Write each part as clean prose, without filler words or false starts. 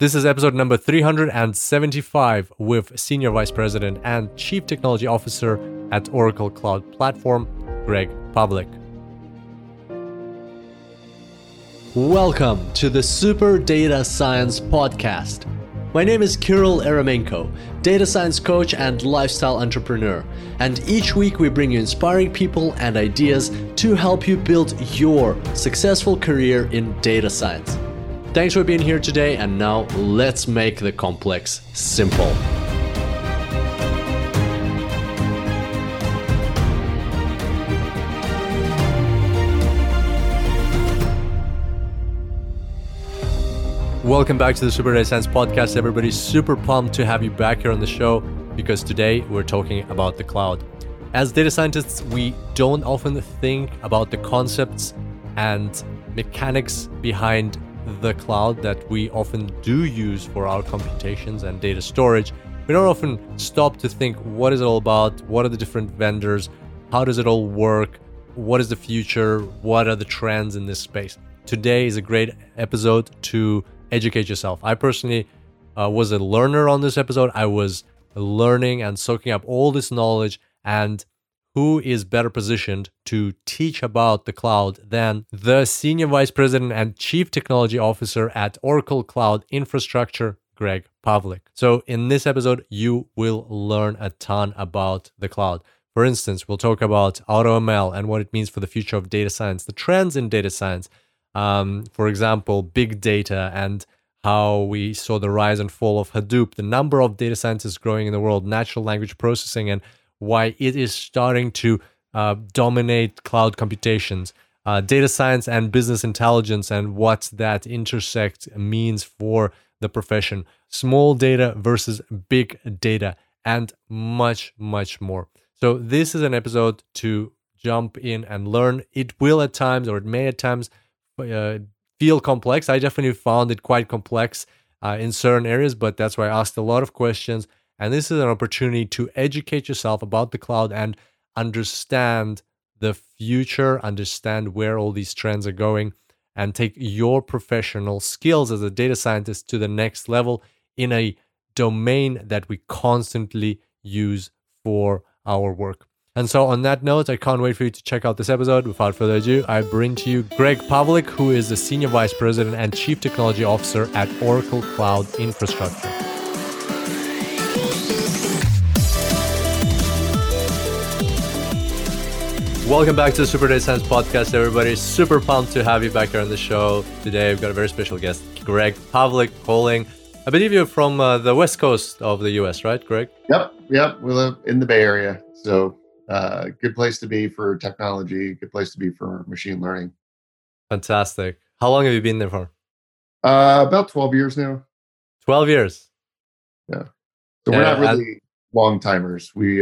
This is episode number 375 with Senior Vice President and Chief Technology Officer at Oracle Cloud Platform, Greg Pavlik. Welcome to the Super Data Science Podcast. My name is Kirill Eremenko, data science coach and lifestyle entrepreneur. And each week we bring you inspiring people and ideas to help you build your successful career in data science. Thanks for being here today, and now let's make the complex simple. Welcome back to the Super Data Science Podcast, everybody. Super pumped to have you back here on the show because today we're talking about the cloud. As data scientists, we don't often think about the concepts and mechanics behind the cloud that we often do use for our computations and data storage. We don't often stop to think, what is it all about? What are the different vendors? How does it all work? What is the future? What are the trends in this space? Today is a great episode to educate yourself. I personally was a learner on this episode. I was learning and soaking up all this knowledge, and who is better positioned to teach about the cloud than the Senior Vice President and Chief Technology Officer at Oracle Cloud Infrastructure, Greg Pavlik. So in this episode, you will learn a ton about the cloud. For instance, we'll talk about AutoML and what it means for the future of data science, the trends in data science, for example, big data and how we saw the rise and fall of Hadoop, the number of data scientists growing in the world, natural language processing, and why it is starting to dominate cloud computations, data science and business intelligence, and what that intersect means for the profession, small data versus big data, and much, much more. So this is an episode to jump in and learn. It will at times, or it may at times, feel complex. I definitely found it quite complex in certain areas, but that's why I asked a lot of questions. And this is an opportunity to educate yourself about the cloud and understand the future, understand where all these trends are going, and take your professional skills as a data scientist to the next level in a domain that we constantly use for our work. And so on that note, I can't wait for you to check out this episode. Without further ado, I bring to you Greg Pavlik, who is the Senior Vice President and Chief Technology Officer at Oracle Cloud Infrastructure. Welcome back to the Super Data Science Podcast, everybody. Super pumped to have you back here on the show. Today, we've got a very special guest, Greg Pavlik, calling. I believe you're from the West Coast of the US, right, Greg? Yep. We live in the Bay Area. So good place to be for technology, good place to be for machine learning. Fantastic. How long have you been there for? About 12 years now. 12 years? Yeah. So we're not really... long timers. We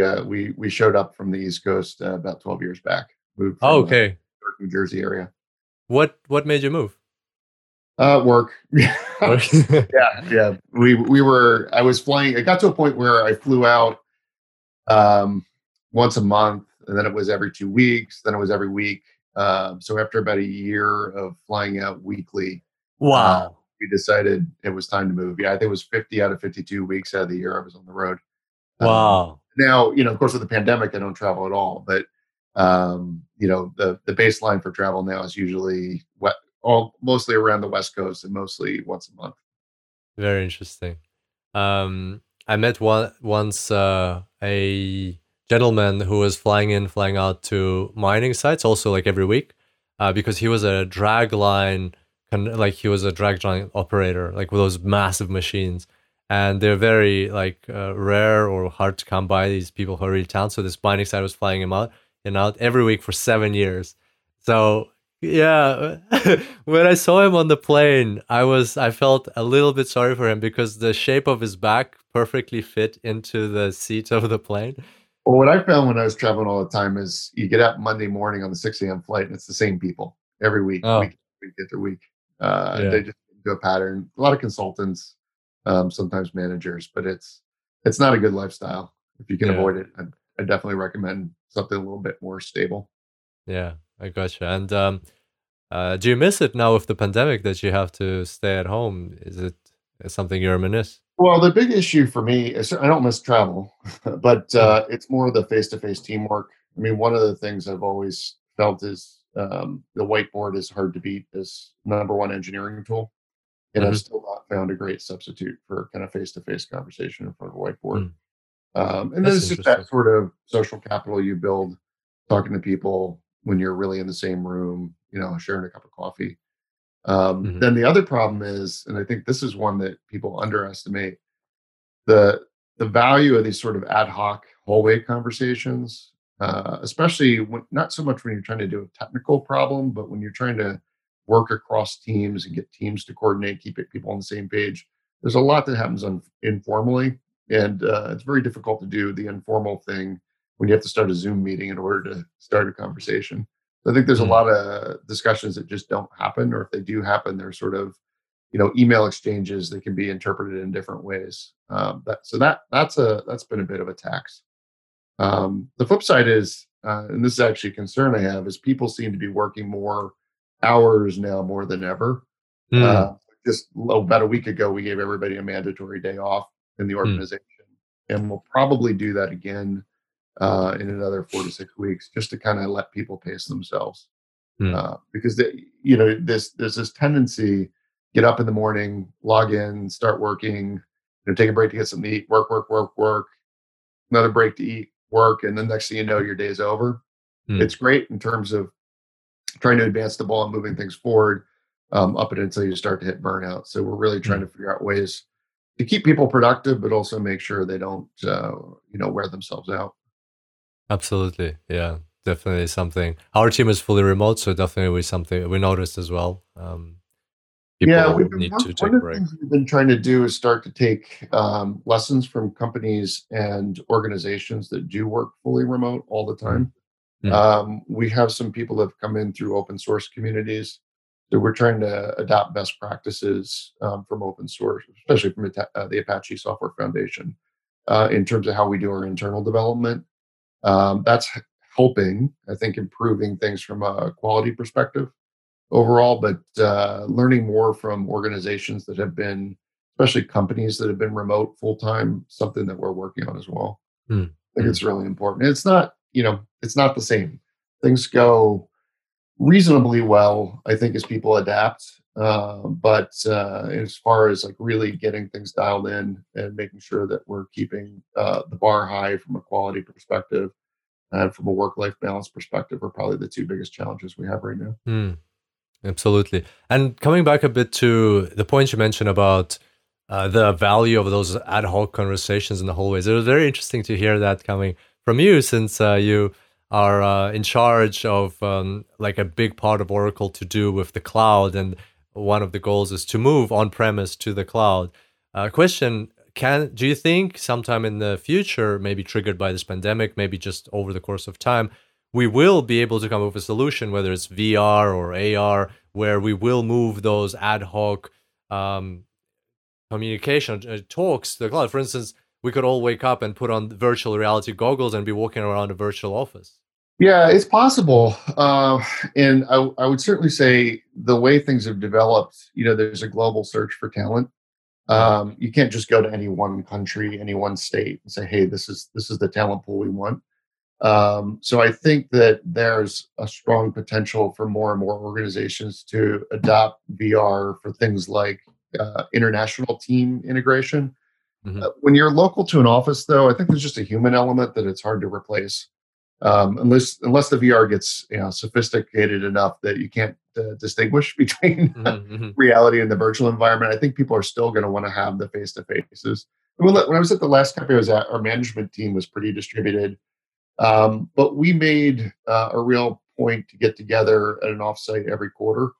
showed up from the East Coast about 12 years back. Moved from the New Jersey area. What made you move? Work. Yeah. I was flying. I got to a point where I flew out once a month, and then it was every 2 weeks, then it was every week. So after about a year of flying out weekly, we decided it was time to move. Yeah, I think it was 50 out of 52 weeks out of the year I was on the road. Now, of course, with the pandemic, I don't travel at all. But, the baseline for travel now is usually mostly around the West Coast and mostly once a month. Very interesting. I met once a gentleman who was flying out to mining sites also like every week because he was a drag line operator, like with those massive machines. And they're very rare or hard to come by, these people who are really talented. So this mining site was flying him out and out every week for 7 years. So yeah, when I saw him on the plane, I felt a little bit sorry for him because the shape of his back perfectly fit into the seat of the plane. Well, what I found when I was traveling all the time is you get up Monday morning on the 6 a.m. flight and it's the same people every week, week after week. They just do a pattern. A lot of consultants. Sometimes managers, but it's not a good lifestyle. If you can avoid it, I definitely recommend something a little bit more stable. Yeah, I gotcha. And do you miss it now with the pandemic that you have to stay at home? Is it something you're reminisce? Well, the big issue for me is I don't miss travel, but it's more of the face-to-face teamwork. I mean, one of the things I've always felt is the whiteboard is hard to beat as number one engineering tool. And I've still not found a great substitute for kind of face-to-face conversation in front of a whiteboard. And then it's just that sort of social capital you build, talking to people when you're really in the same room, you know, sharing a cup of coffee. Then the other problem is, and I think this is one that people underestimate, the value of these sort of ad hoc hallway conversations, especially when, not so much when you're trying to do a technical problem, but when you're trying to work across teams and get teams to coordinate, keep people on the same page. There's a lot that happens informally, and it's very difficult to do the informal thing when you have to start a Zoom meeting in order to start a conversation. So I think there's a lot of discussions that just don't happen, or if they do happen, they're sort of, you know, email exchanges that can be interpreted in different ways. That's been a bit of a tax. The flip side is, and this is actually a concern I have, is people seem to be working more hours now more than ever. Just about a week ago, we gave everybody a mandatory day off in the organization, and we'll probably do that again in another 4 to 6 weeks, just to kind of let people pace themselves, because they, you know, there's this tendency: get up in the morning, log in, start working, you know, take a break to get something to eat, work, another break to eat, work, and then next thing you know, your day's over. It's great in terms of trying to advance the ball and moving things forward, up until you start to hit burnout. So we're really trying to figure out ways to keep people productive, but also make sure they don't, you know, wear themselves out. Absolutely. Yeah, definitely something. Our team is fully remote, so definitely something we noticed as well. One of the things we've been trying to do is start to take lessons from companies and organizations that do work fully remote all the time. We have some people that have come in through open source communities, so we're trying to adopt best practices from open source, especially from the Apache Software Foundation, in terms of how we do our internal development. That's helping, I think, improving things from a quality perspective overall, but learning more from organizations that have been, especially companies that have been remote full-time, something that we're working on as well. I think it's really important. It's not, you know, it's not the same. Things go reasonably well, I think, as people adapt. But as far as like really getting things dialed in and making sure that we're keeping the bar high from a quality perspective and from a work-life balance perspective are probably the two biggest challenges we have right now. Absolutely. And coming back a bit to the point you mentioned about the value of those ad hoc conversations in the hallways, it was very interesting to hear that coming from you, since you are in charge of like a big part of Oracle to do with the cloud, and one of the goals is to move on-premise to the cloud. Question, do you think sometime in the future, maybe triggered by this pandemic, maybe just over the course of time, we will be able to come up with a solution, whether it's VR or AR, where we will move those ad hoc communication talks to the cloud? For instance, we could all wake up and put on virtual reality goggles and be walking around a virtual office. Yeah, it's possible. And I would certainly say the way things have developed, you know, there's a global search for talent. You can't just go to any one country, any one state and say, hey, this is the talent pool we want. So I think that there's a strong potential for more and more organizations to adopt VR for things like international team integration. When you're local to an office, though, I think there's just a human element that it's hard to replace, unless the VR gets, you know, sophisticated enough that you can't distinguish between reality and the virtual environment. I think people are still going to want to have the face-to-faces. When I was at the last company I was at, our management team was pretty distributed, but we made a real point to get together at an offsite every quarter,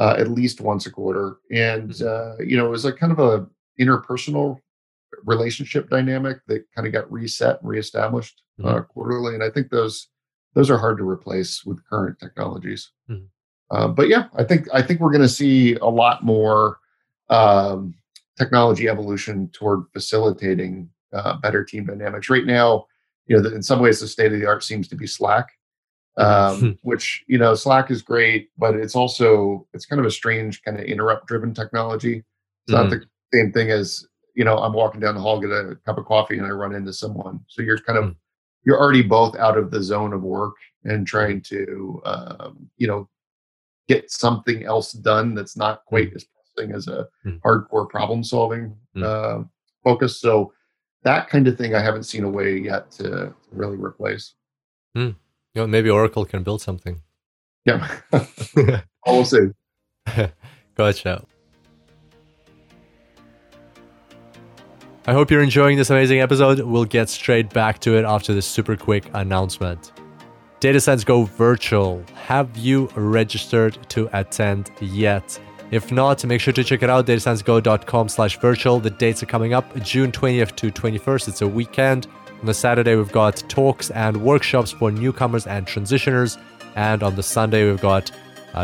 at least once a quarter, and you know, it was like kind of a interpersonal relationship dynamic that kind of got reset and reestablished quarterly, and I think those are hard to replace with current technologies. But yeah, I think we're going to see a lot more technology evolution toward facilitating better team dynamics. Right now, you know, in some ways, the state of the art seems to be Slack, which, you know, Slack is great, but it's also kind of a strange kind of interrupt-driven technology. It's not the same thing as, you know, I'm walking down the hall, get a cup of coffee, and I run into someone. So you're kind of, you're already both out of the zone of work and trying to, you know, get something else done that's not quite as pressing as a hardcore problem solving focus. So that kind of thing, I haven't seen a way yet to really replace. You know, maybe Oracle can build something. Yeah, we'll see. Gotcha. I hope you're enjoying this amazing episode. We'll get straight back to it after this super quick announcement. Data Science Go Virtual. Have you registered to attend yet? If not, make sure to check it out, datasciencego.com/virtual. The dates are coming up, June 20th to 21st. It's a weekend. On the Saturday, we've got talks and workshops for newcomers and transitioners. And on the Sunday, we've got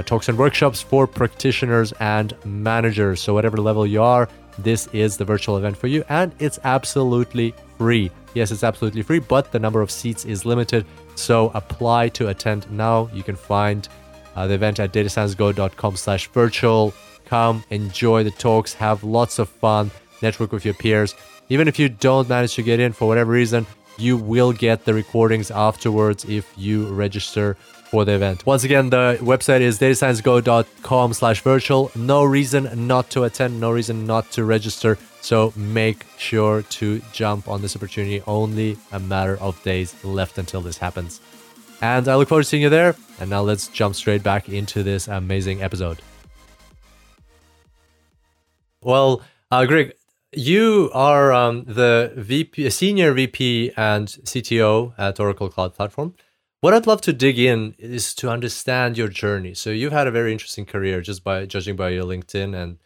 talks and workshops for practitioners and managers. So whatever level you are, this is the virtual event for you, and it's absolutely free. Yes, it's absolutely free, but the number of seats is limited. So apply to attend now. You can find the event at datasciencego.com/virtual. Come, enjoy the talks, have lots of fun, network with your peers. Even if you don't manage to get in for whatever reason, you will get the recordings afterwards if you register for the event. Once again, the website is datasciencego.com/virtual. No reason not to attend, no reason not to register. So make sure to jump on this opportunity. Only a matter of days left until this happens. And I look forward to seeing you there. And now let's jump straight back into this amazing episode. Well, Greg, you are the VP, senior VP and CTO at Oracle Cloud Platform. What I'd love to dig in is to understand your journey. So you've had a very interesting career, just by judging by your LinkedIn, and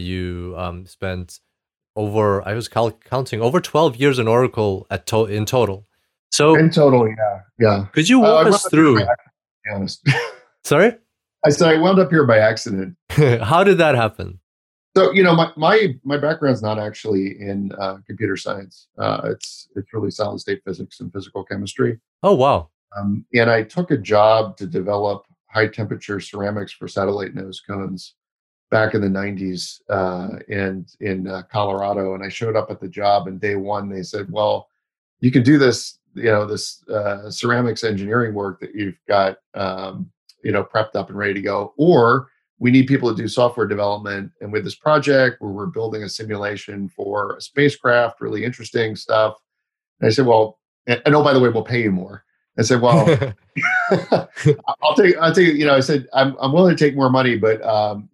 you spent over 12 years in Oracle in total. So in total, yeah. Could you walk us through? To be honest. Sorry, I said I wound up here by accident. How did that happen? So you know, my background's not actually in computer science. It's really solid state physics and physical chemistry. Oh wow. And I took a job to develop high temperature ceramics for satellite nose cones back in the 90s and in Colorado. And I showed up at the job, and day one, they said, well, you can do this, you know, this ceramics engineering work that you've got, you know, prepped up and ready to go. Or we need people to do software development. And with this project where we're building a simulation for a spacecraft, really interesting stuff. And I said, well, and oh, by the way, we'll pay you more. I said, well, I'll take, you know, I said, I'm willing to take more money, but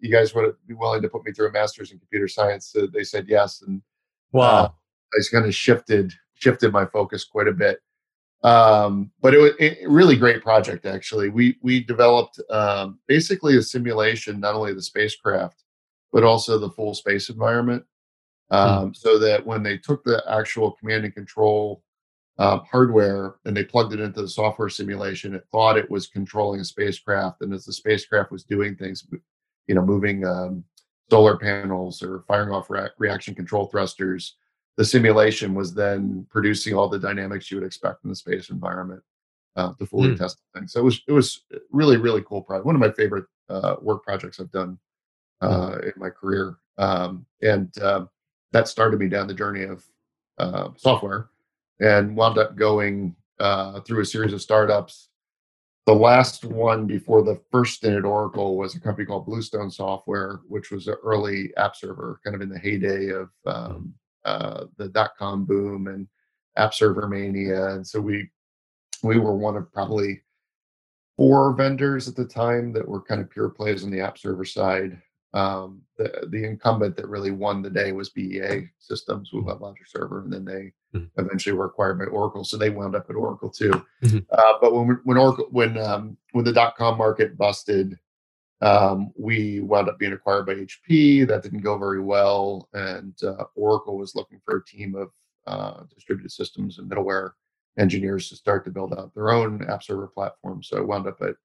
you guys would be willing to put me through a master's in computer science. So they said yes. And wow, I just kind of shifted my focus quite a bit. But it was a really great project, actually. We developed basically a simulation, not only of the spacecraft, but also the full space environment. So that when they took the actual command and control hardware and they plugged it into the software simulation, it thought it was controlling a spacecraft. And as the spacecraft was doing things, you know, moving solar panels or firing off reaction control thrusters, the simulation was then producing all the dynamics you would expect in the space environment to fully test things. So it was really, really cool project. One of my favorite work projects I've done in my career. And that started me down the journey of software. And wound up going through a series of startups. The last one before the first stint at Oracle was a company called Bluestone Software, which was an early app server, kind of in the heyday of the dot-com boom and app server mania. And so we were one of probably four vendors at the time that were kind of pure plays on the app server side. The incumbent that really won the day was BEA Systems with WebLogic Server, and then they eventually were acquired by Oracle, so they wound up at Oracle too. But when the dot-com market busted, we wound up being acquired by HP. That didn't go very well, and Oracle was looking for a team of distributed systems and middleware engineers to start to build out their own app server platform. So I wound up at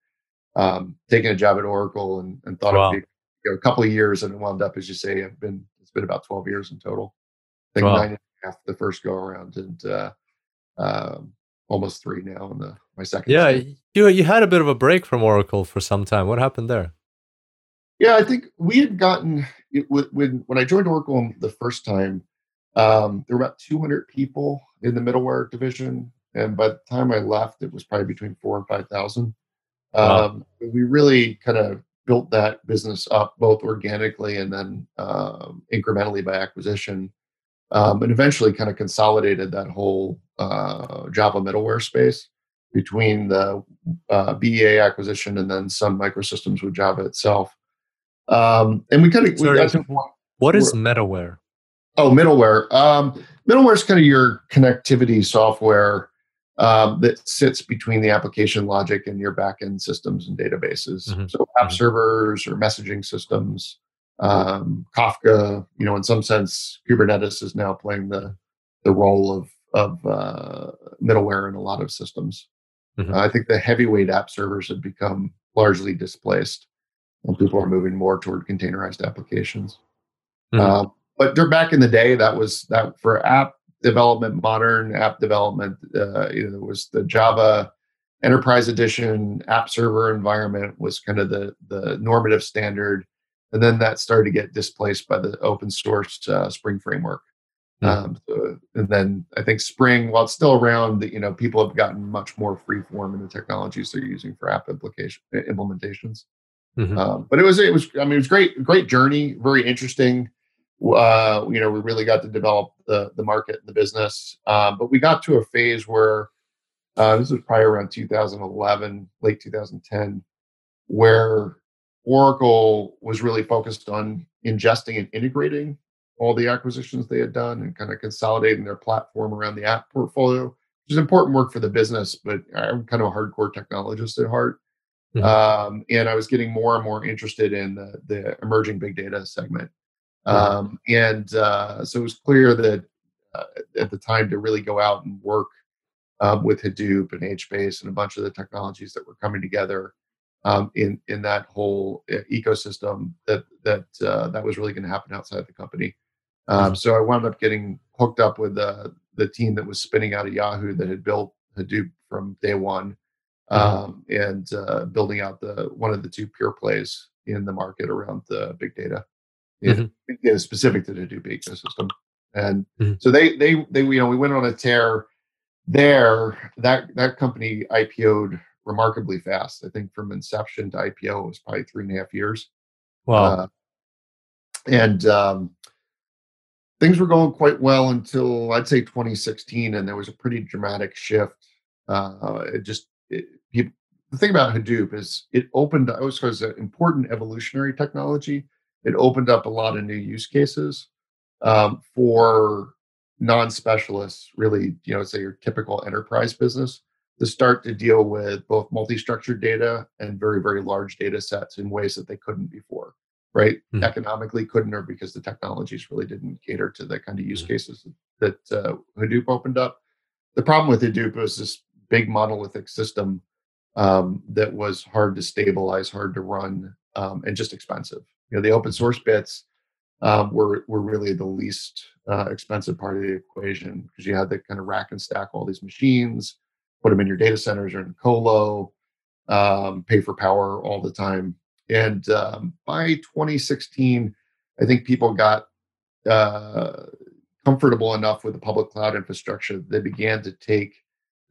taking a job at Oracle and thought it'd be a couple of years, and it wound up, as you say, it's been about 12 years in total. I think 9.5 the first go around, and almost 3 now in my second. Yeah, you had a bit of a break from Oracle for some time. What happened there? Yeah, I think we had gotten, when I joined Oracle the first time, there were about 200 people in the middleware division. And by the time I left, it was probably between 4,000 and 5,000. Wow. We really kind of built that business up both organically and then incrementally by acquisition, and eventually kind of consolidated that whole Java middleware space between the BEA acquisition and then Sun Microsystems with Java itself. And we kind of... What is middleware? Oh, middleware. Middleware is kind of your connectivity software that sits between the application logic and your back-end systems and databases. Mm-hmm. So app servers or messaging systems, Kafka, you know, in some sense, Kubernetes is now playing the role of middleware in a lot of systems. Mm-hmm. I think the heavyweight app servers have become largely displaced, and people are moving more toward containerized applications. Mm-hmm. But back in the day, that was for app development, modern app development. It was the Java Enterprise Edition app server environment was kind of the normative standard, and then that started to get displaced by the open source Spring Framework. Mm-hmm. And then I think Spring, while it's still around, people have gotten much more freeform in the technologies they're using for app implementations. Mm-hmm. But it was great journey, very interesting. We really got to develop the market and the business. But we got to a phase where, this was probably around 2011, late 2010, where Oracle was really focused on ingesting and integrating all the acquisitions they had done and kind of consolidating their platform around the app portfolio, which is important work for the business, but I'm kind of a hardcore technologist at heart. Mm-hmm. And I was getting more and more interested in the emerging big data segment. So it was clear that at the time to really go out and work with Hadoop and HBase and a bunch of the technologies that were coming together in that whole ecosystem that was really going to happen outside the company. So I wound up getting hooked up with the team that was spinning out of Yahoo that had built Hadoop from day one, and building out one of the two pure plays in the market around the big data. It is specific to the Hadoop ecosystem, and so they we went on a tear there. That company IPO'd remarkably fast. I think from inception to IPO it was probably 3.5 years. Wow! And things were going quite well until I'd say 2016, and there was a pretty dramatic shift. The thing about Hadoop is it opened. I was an important evolutionary technology. It opened up a lot of new use cases for non-specialists, really, say your typical enterprise business, to start to deal with both multi-structured data and very, very large data sets in ways that they couldn't before, right? Mm-hmm. Economically couldn't, or because the technologies really didn't cater to the kind of use cases that Hadoop opened up. The problem with Hadoop was this big monolithic system that was hard to stabilize, hard to run, and just expensive. The open source bits were really the least expensive part of the equation, because you had to kind of rack and stack all these machines, put them in your data centers or in colo, pay for power all the time. And by 2016, I think people got comfortable enough with the public cloud infrastructure that they began to take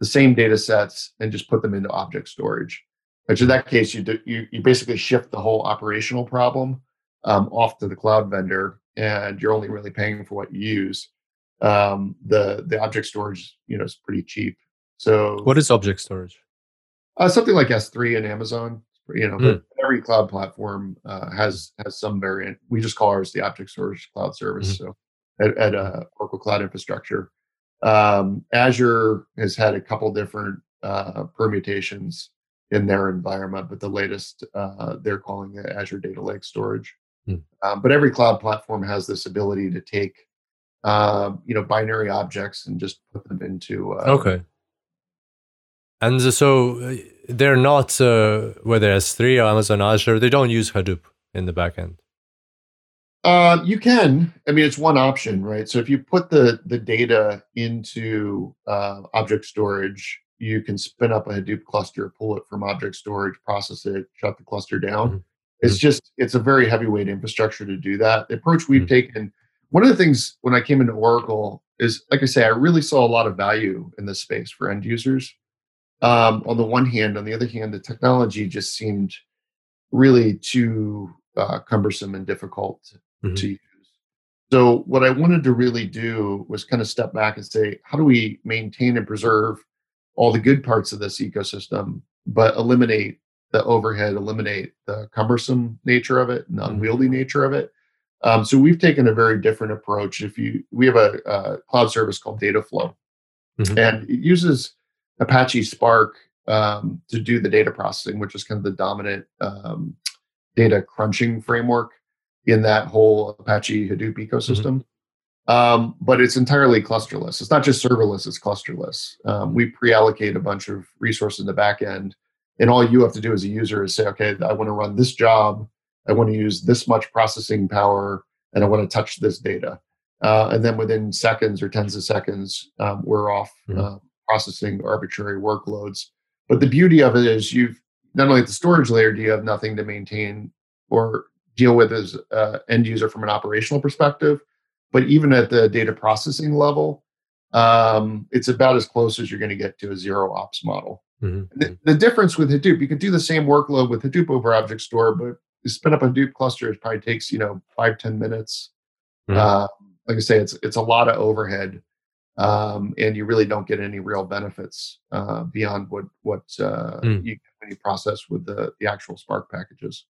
the same data sets and just put them into object storage. Which in that case, you basically shift the whole operational problem off to the cloud vendor, and you're only really paying for what you use. The object storage, is pretty cheap. So what is object storage? Something like S3 and Amazon. But every cloud platform has some variant. We just call ours the object storage cloud service. Mm-hmm. So at Oracle Cloud Infrastructure, Azure has had a couple different permutations in their environment, but the latest they're calling it Azure Data Lake Storage. But every cloud platform has this ability to take binary objects and just put them into okay. And so they're not whether S3 or Amazon Azure, they don't use Hadoop in the backend. You can. I mean, it's one option, right? So if you put the data into object storage, you can spin up a Hadoop cluster, pull it from object storage, process it, shut the cluster down, It's just, it's a very heavyweight infrastructure to do that. The approach we've taken, one of the things when I came into Oracle is, like I say, I really saw a lot of value in this space for end users. On the one hand, on the other hand, the technology just seemed really too cumbersome and difficult to use. So what I wanted to really do was kind of step back and say, how do we maintain and preserve all the good parts of this ecosystem, but eliminate the overhead, eliminate the cumbersome nature of it and the unwieldy nature of it. So we've taken a very different approach. We have a cloud service called Dataflow, and it uses Apache Spark to do the data processing, which is kind of the dominant data crunching framework in that whole Apache Hadoop ecosystem. But it's entirely clusterless. It's not just serverless, it's clusterless. We pre-allocate a bunch of resources in the back end. And all you have to do as a user is say, okay, I want to run this job. I want to use this much processing power, and I want to touch this data. And then within seconds or tens of seconds, we're off processing arbitrary workloads. But the beauty of it is you've not only at the storage layer, do you have nothing to maintain or deal with as an end user from an operational perspective, but even at the data processing level, it's about as close as you're going to get to a zero ops model. The difference with Hadoop, you could do the same workload with Hadoop over object store, but to spin up a Hadoop cluster, it probably takes, 5-10 minutes. Like I say, it's a lot of overhead, and you really don't get any real benefits beyond what you when you process with the actual Spark packages.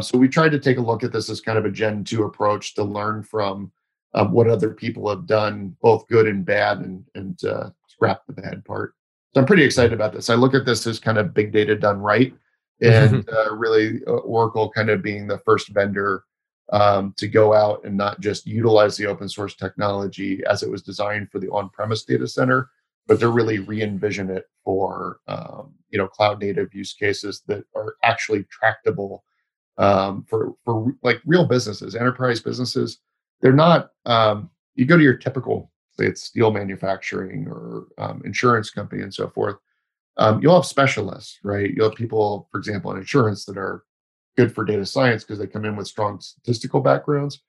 So we tried to take a look at this as kind of a Gen 2 approach to learn from what other people have done, both good and bad, and scrap the bad part. So I'm pretty excited about this. I look at this as kind of big data done right, and really Oracle kind of being the first vendor to go out and not just utilize the open source technology as it was designed for the on-premise data center, but to really re-envision it for cloud native use cases that are actually tractable for like real businesses, enterprise businesses. They're not. You go to your typical. It's steel manufacturing or insurance company and so forth, you'll have specialists, right? You'll have people, for example, in insurance that are good for data science because they come in with strong statistical backgrounds,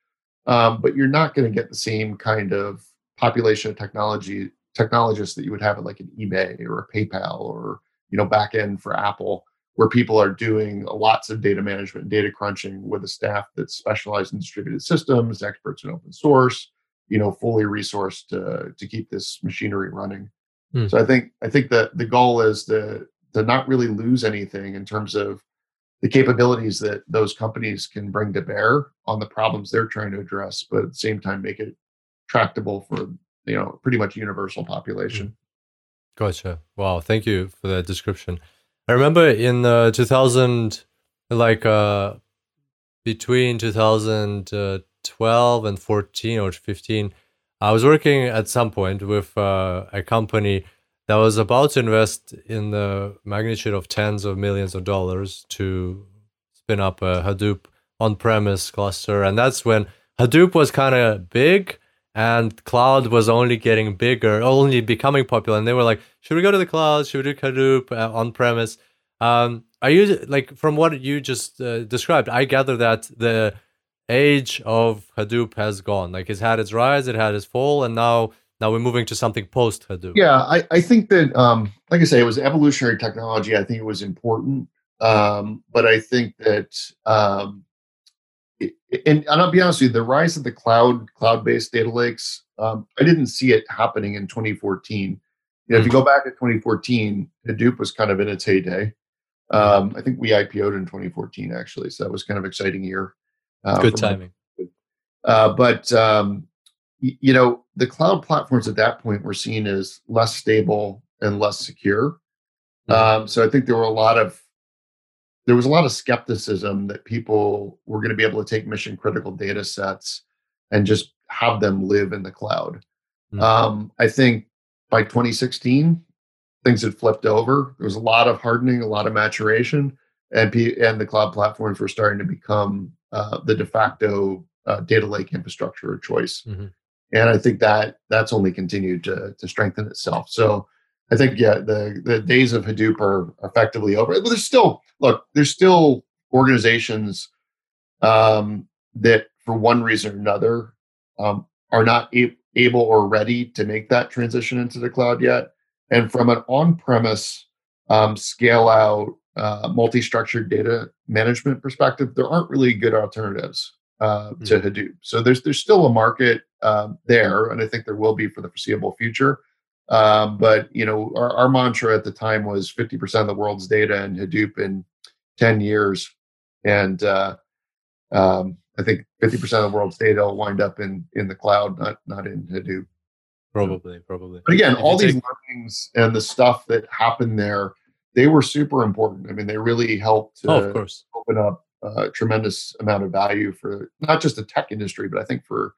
but you're not going to get the same kind of population of technologists that you would have at like an eBay or a PayPal or, backend for Apple, where people are doing lots of data management and data crunching with a staff that's specialized in distributed systems, experts in open source, fully resourced to keep this machinery running. So I think that the goal is to not really lose anything in terms of the capabilities that those companies can bring to bear on the problems they're trying to address, but at the same time, make it tractable for, pretty much universal population. Gotcha. Wow. Thank you for that description. I remember in 2012 and 14 or 15, I was working at some point with a company that was about to invest in the magnitude of tens of millions of dollars to spin up a Hadoop on-premise cluster. And that's when Hadoop was kind of big and cloud was only getting bigger, only becoming popular. And they were like, should we go to the cloud? Should we do Hadoop on-premise? Are you like, from what you just described, I gather that the age of Hadoop has gone. Like it's had its rise, it had its fall, and now we're moving to something post Hadoop. Yeah, I think that, like I say, it was evolutionary technology. I think it was important, but I think that, and I'll be honest with you, the rise of the cloud-based data lakes, I didn't see it happening in 2014. If you go back to 2014, Hadoop was kind of in its heyday. I think we IPO'd in 2014 actually, so that was kind of an exciting year. Good timing. The cloud platforms at that point were seen as less stable and less secure. So I think there was a lot of skepticism that people were going to be able to take mission critical data sets and just have them live in the cloud. I think by 2016, things had flipped over. There was a lot of hardening, a lot of maturation, and the cloud platforms were starting to become the de facto data lake infrastructure of choice. And I think that's only continued to strengthen itself. So I think, the days of Hadoop are effectively over. But there's still organizations that for one reason or another are not able or ready to make that transition into the cloud yet. And from an on-premise scale out multi-structured data management perspective, there aren't really good alternatives to Hadoop. So there's still a market there, and I think there will be for the foreseeable future. But you know, our mantra at the time was 50% of the world's data in Hadoop in 10 years. And I think 50% of the world's data will wind up in the cloud, not in Hadoop. Probably. But again, all these learnings and the stuff that happened there, they were super important. I mean, they really helped open up a tremendous amount of value for not just the tech industry, but I think for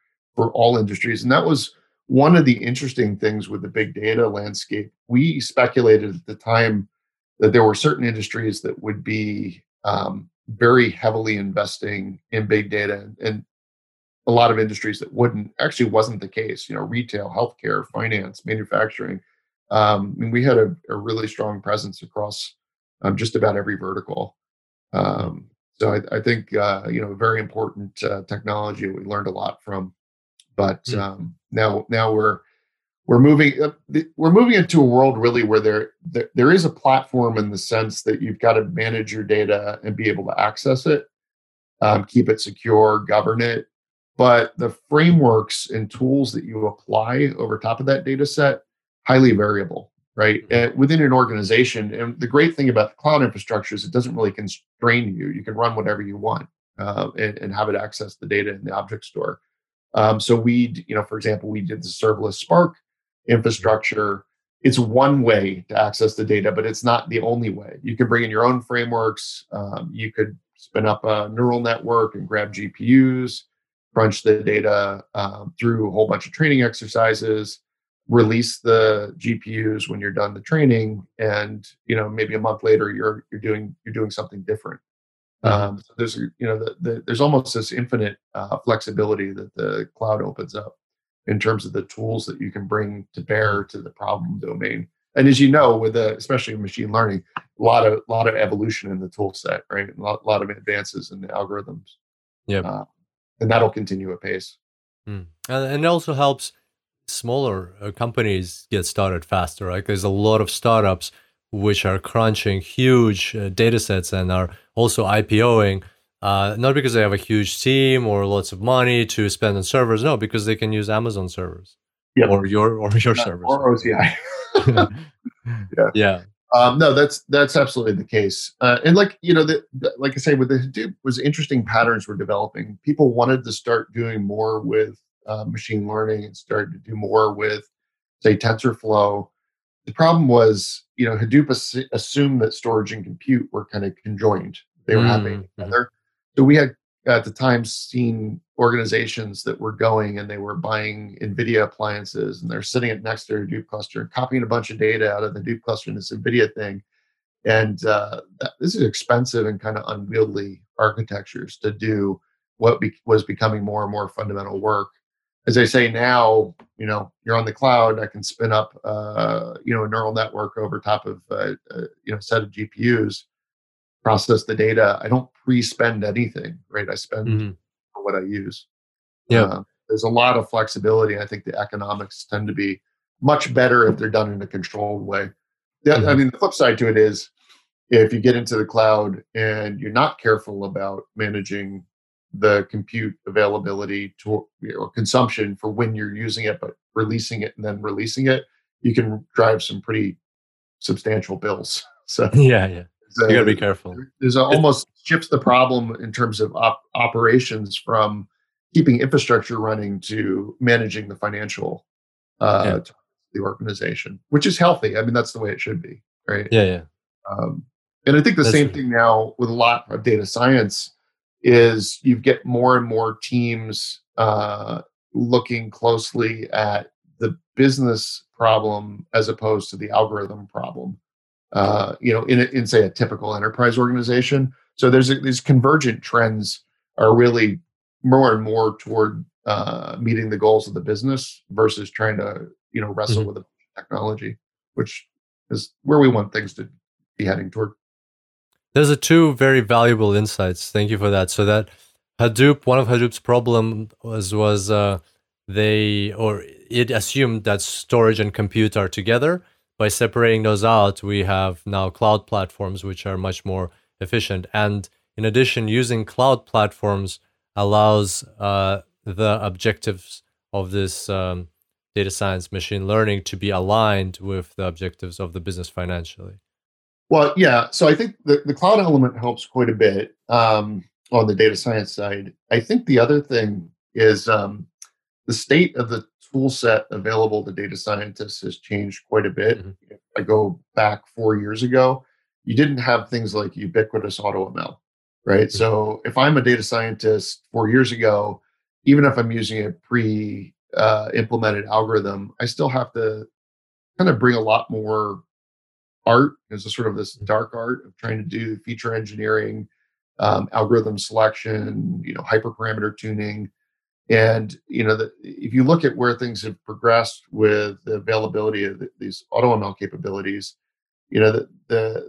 all industries. And that was one of the interesting things with the big data landscape. We speculated at the time that there were certain industries that would be very heavily investing in big data, and a lot of industries that wouldn't. Actually wasn't the case. You know, retail, healthcare, finance, manufacturing. I mean, we had a really strong presence across just about every vertical. So I think, you know, very important technology. We learned a lot from, but now we're moving into a world really where there is a platform in the sense that you've got to manage your data and be able to access it, keep it secure, govern it. But the frameworks and tools that you apply over top of that data set, highly variable, right? Within an organization. And the great thing about the cloud infrastructure is it doesn't really constrain you. You can run whatever you want and have it access the data in the object store. So we did the serverless Spark infrastructure. It's one way to access the data, but it's not the only way. You can bring in your own frameworks. You could spin up a neural network and grab GPUs, crunch the data through a whole bunch of training exercises, release the GPUs when you're done the training, and you know, maybe a month later you're doing something different. So there's there's almost this infinite flexibility that the cloud opens up in terms of the tools that you can bring to bear to the problem domain. And as you know, especially machine learning, a lot of evolution in the tool set, right? A lot of advances in the algorithms. Yeah. And that'll continue apace. And it also helps smaller companies get started faster, right? There's a lot of startups which are crunching huge data sets and are also IPOing, not because they have a huge team or lots of money to spend on servers, no, because they can use Amazon servers or your servers. Or OCI. Yeah. No, that's absolutely the case. And like I say, with the Hadoop was interesting patterns were developing. People wanted to start doing more with machine learning and started to do more with, say, TensorFlow. The problem was, you know, Hadoop assumed that storage and compute were kind of conjoined. They were happening together. So we had at the time seen organizations that were going and they were buying NVIDIA appliances and they're sitting it next to their Hadoop cluster and copying a bunch of data out of the Hadoop cluster in this NVIDIA thing. And this is expensive and kind of unwieldy architectures to do what was becoming more and more fundamental work. As I say now, you know, you're on the cloud, I can spin up, a neural network over top of, a set of GPUs, process the data. I don't pre-spend anything, right? I spend what I use. Yeah. There's a lot of flexibility. I think the economics tend to be much better if they're done in a controlled way. I mean, the flip side to it is if you get into the cloud and you're not careful about managing the compute availability or consumption for when you're using it, but releasing it, you can drive some pretty substantial bills. So yeah, you gotta be careful. There's almost shifts the problem in terms of operations from keeping infrastructure running to managing the financial to the organization, which is healthy. I mean, that's the way it should be, right? Yeah. And I think the same thing now with a lot of data science is you get more and more teams looking closely at the business problem as opposed to the algorithm problem, in say a typical enterprise organization. So there's these convergent trends are really more and more toward meeting the goals of the business versus trying to, wrestle with the technology, which is where we want things to be heading toward. Those are two very valuable insights. Thank you for that. So that Hadoop, one of Hadoop's problem was it assumed that storage and compute are together. By separating those out, we have now cloud platforms, which are much more efficient. And in addition, using cloud platforms allows the objectives of this data science machine learning to be aligned with the objectives of the business financially. Well, yeah. So I think the cloud element helps quite a bit on the data science side. I think the other thing is the state of the tool set available to data scientists has changed quite a bit. Mm-hmm. If I go back 4 years ago, you didn't have things like ubiquitous AutoML, right? Mm-hmm. So if I'm a data scientist 4 years ago, even if I'm using a pre-implemented algorithm, I still have to kind of bring a lot more art. There's a sort of this dark art of trying to do feature engineering, algorithm selection, hyperparameter tuning. And, if you look at where things have progressed with the availability of these AutoML capabilities, the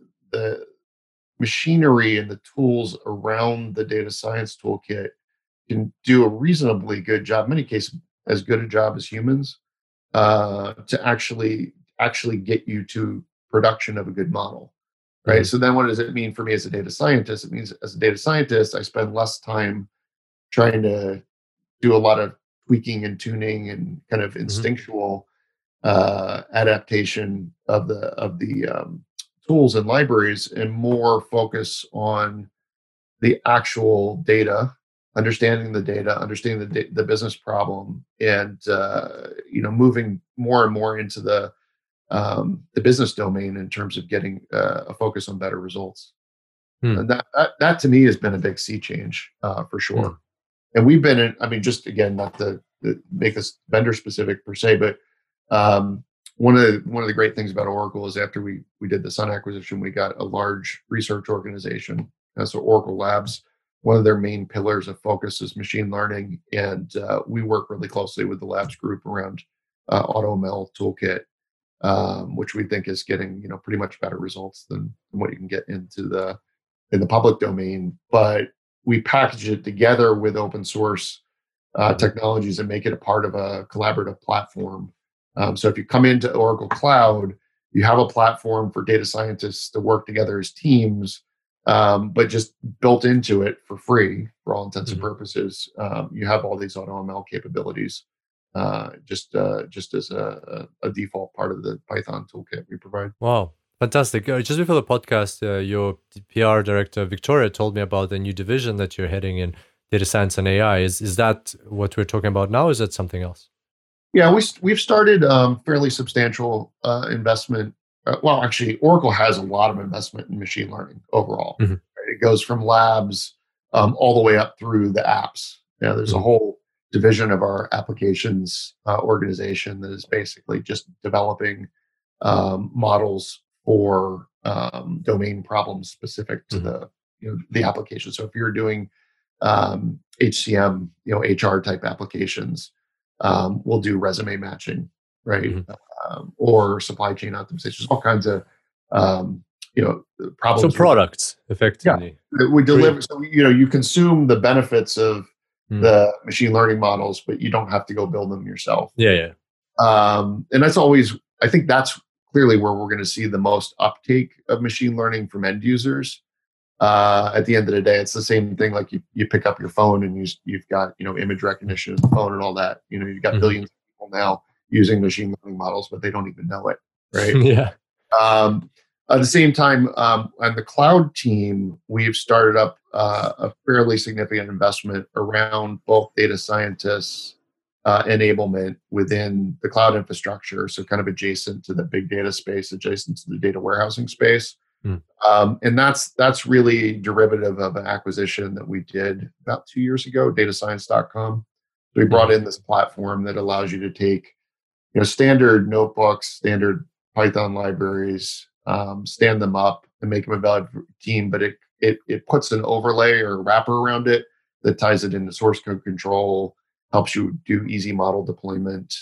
machinery and the tools around the data science toolkit can do a reasonably good job, in many cases, as good a job as humans, to actually get you to production of a good model, right? Mm-hmm. So then what does it mean for me as a data scientist? It means as a data scientist, I spend less time trying to do a lot of tweaking and tuning and kind of instinctual adaptation of the tools and libraries, and more focus on the actual data, understanding the business problem, and moving more and more into the business domain in terms of getting a focus on better results. And that to me has been a big sea change for sure. And we've been in, just again, not to make this vendor specific per se, but one of the great things about Oracle is after we did the Sun acquisition, we got a large research organization. That's so Oracle Labs. One of their main pillars of focus is machine learning. And we work really closely with the labs group around AutoML toolkit, which we think is getting, pretty much better results than what you can get in the public domain. But we package it together with open source technologies and make it a part of a collaborative platform. So if you come into Oracle Cloud, you have a platform for data scientists to work together as teams, but just built into it for free, for all intents and purposes, you have all these AutoML capabilities just as a default part of the Python toolkit we provide. Wow. Fantastic. Just before the podcast, your PR director, Victoria, told me about the new division that you're heading in, data science and AI. Is that what we're talking about now? Or is that something else? Yeah, we've started fairly substantial investment. Well, actually, Oracle has a lot of investment in machine learning overall. Mm-hmm. Right? It goes from labs all the way up through the apps. Now, there's a whole division of our applications organization that is basically just developing models or domain problems specific to the application. So if you're doing HCM, HR type applications, we'll do resume matching, right? Or supply chain optimization, all kinds of problems. So products, effectively. Yeah, we deliver. So you consume the benefits of the machine learning models, but you don't have to go build them yourself. Yeah. And that's always, I think that's clearly where we're going to see the most uptake of machine learning from end users. At the end of the day, it's the same thing. Like you pick up your phone and you've got, image recognition of the phone and all that. You've got billions of people now using machine learning models, but they don't even know it, right? Yeah. At the same time, on the cloud team, we've started up a fairly significant investment around both data scientists enablement within the cloud infrastructure, so kind of adjacent to the big data space, adjacent to the data warehousing space. And that's really derivative of an acquisition that we did about 2 years ago, datascience.com. So we brought in this platform that allows you to take standard notebooks, standard Python libraries, stand them up and make them a valid team, but it puts an overlay or wrapper around it that ties it into source code control, helps you do easy model deployment.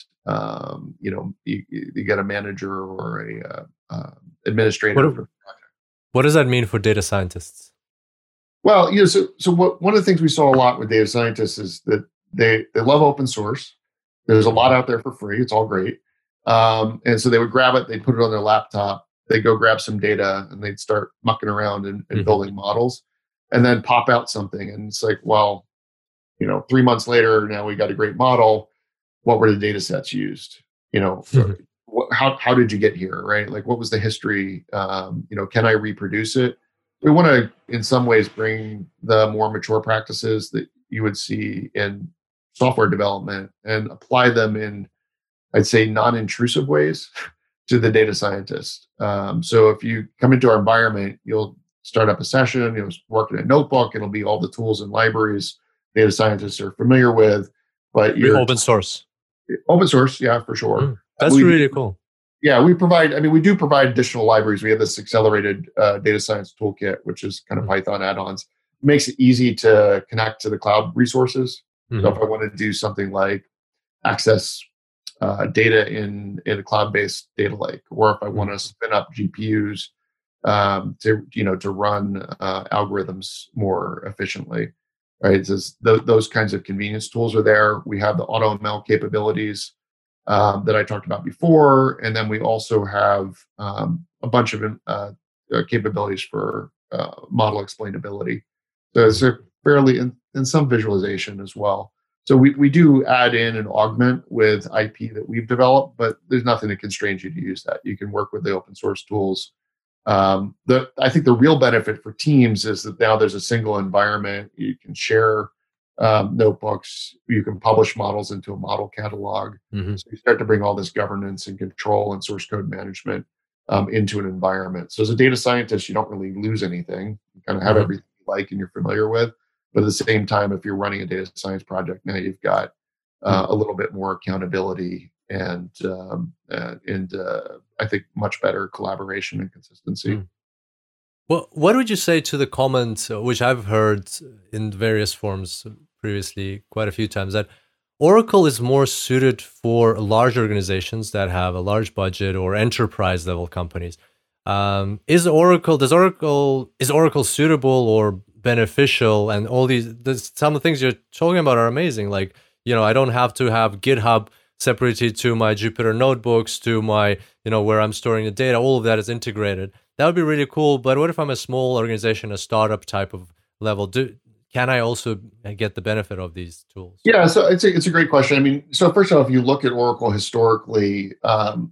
You get a manager or a administrator. What, What does that mean for data scientists? Well, you know, so one of the things we saw a lot with data scientists is that they love open source. There's a lot out there for free. It's all great. And so they would grab it, they'd put it on their laptop, they'd go grab some data, and they'd start mucking around and building models, and then pop out something. And it's like, well, you know, 3 months later, now we got a great model. What were the data sets used? You know, how did you get here, right? Like, what was the history? You know, can I reproduce it? We want to, in some ways, bring the more mature practices that you would see in software development and apply them in, I'd say, non-intrusive ways to the data scientist. So if you come into our environment, you'll start up a session, you'll work in a notebook, it'll be all the tools and libraries data scientists are familiar with, but you're open source. Open source, yeah, for sure. That's really cool. Yeah, we provide, I mean, we do provide additional libraries. We have this accelerated data science toolkit, which is kind of Python add-ons. It makes it easy to connect to the cloud resources. So if I want to do something like access data in a cloud-based data lake, or if I want to spin up GPUs to run algorithms more efficiently, right? It's just those kinds of convenience tools are there. We have the AutoML capabilities that I talked about before, and then we also have a bunch of capabilities for model explainability. So it's a fairly and some visualization as well. So we do add in and augment with IP that we've developed, but there's nothing that constrains you to use that. You can work with the open source tools. I think the real benefit for teams is that now there's a single environment. You can share notebooks. You can publish models into a model catalog. So you start to bring all this governance and control and source code management into an environment. So as a data scientist, you don't really lose anything. You kind of have everything you like and you're familiar with. But at the same time, if you're running a data science project, now you've got a little bit more accountability and I think much better collaboration and consistency. Well, what would you say to the comment, which I've heard in various forms previously quite a few times, that Oracle is more suited for large organizations that have a large budget or enterprise level companies? Is Oracle suitable or beneficial? And all these some of the things you're talking about are amazing. Like, you know, I don't have to have GitHub separated to my Jupyter notebooks, to my, you know, where I'm storing the data. All of that is integrated. That would be really cool. But what if I'm a small organization, a startup type of level? Can I also get the benefit of these tools? Yeah, so it's a great question. I mean, so first of all, if you look at Oracle historically,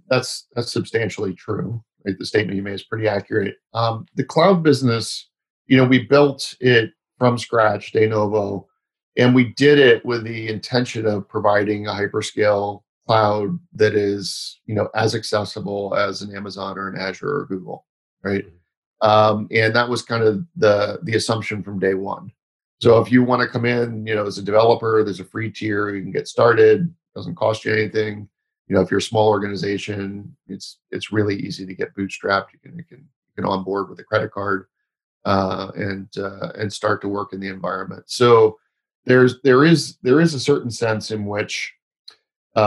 that's substantially true. Right? The statement you made is pretty accurate. The cloud business, you know, we built it from scratch, de novo, and we did it with the intention of providing a hyperscale cloud that is, you know, as accessible as an Amazon or an Azure or Google, right? And that was kind of the assumption from day one. So if you want to come in, you know, as a developer, there's a free tier, you can get started, doesn't cost you anything. You know, if you're a small organization, it's really easy to get bootstrapped. You can onboard with a credit card. And start to work in the environment. So there is a certain sense in which you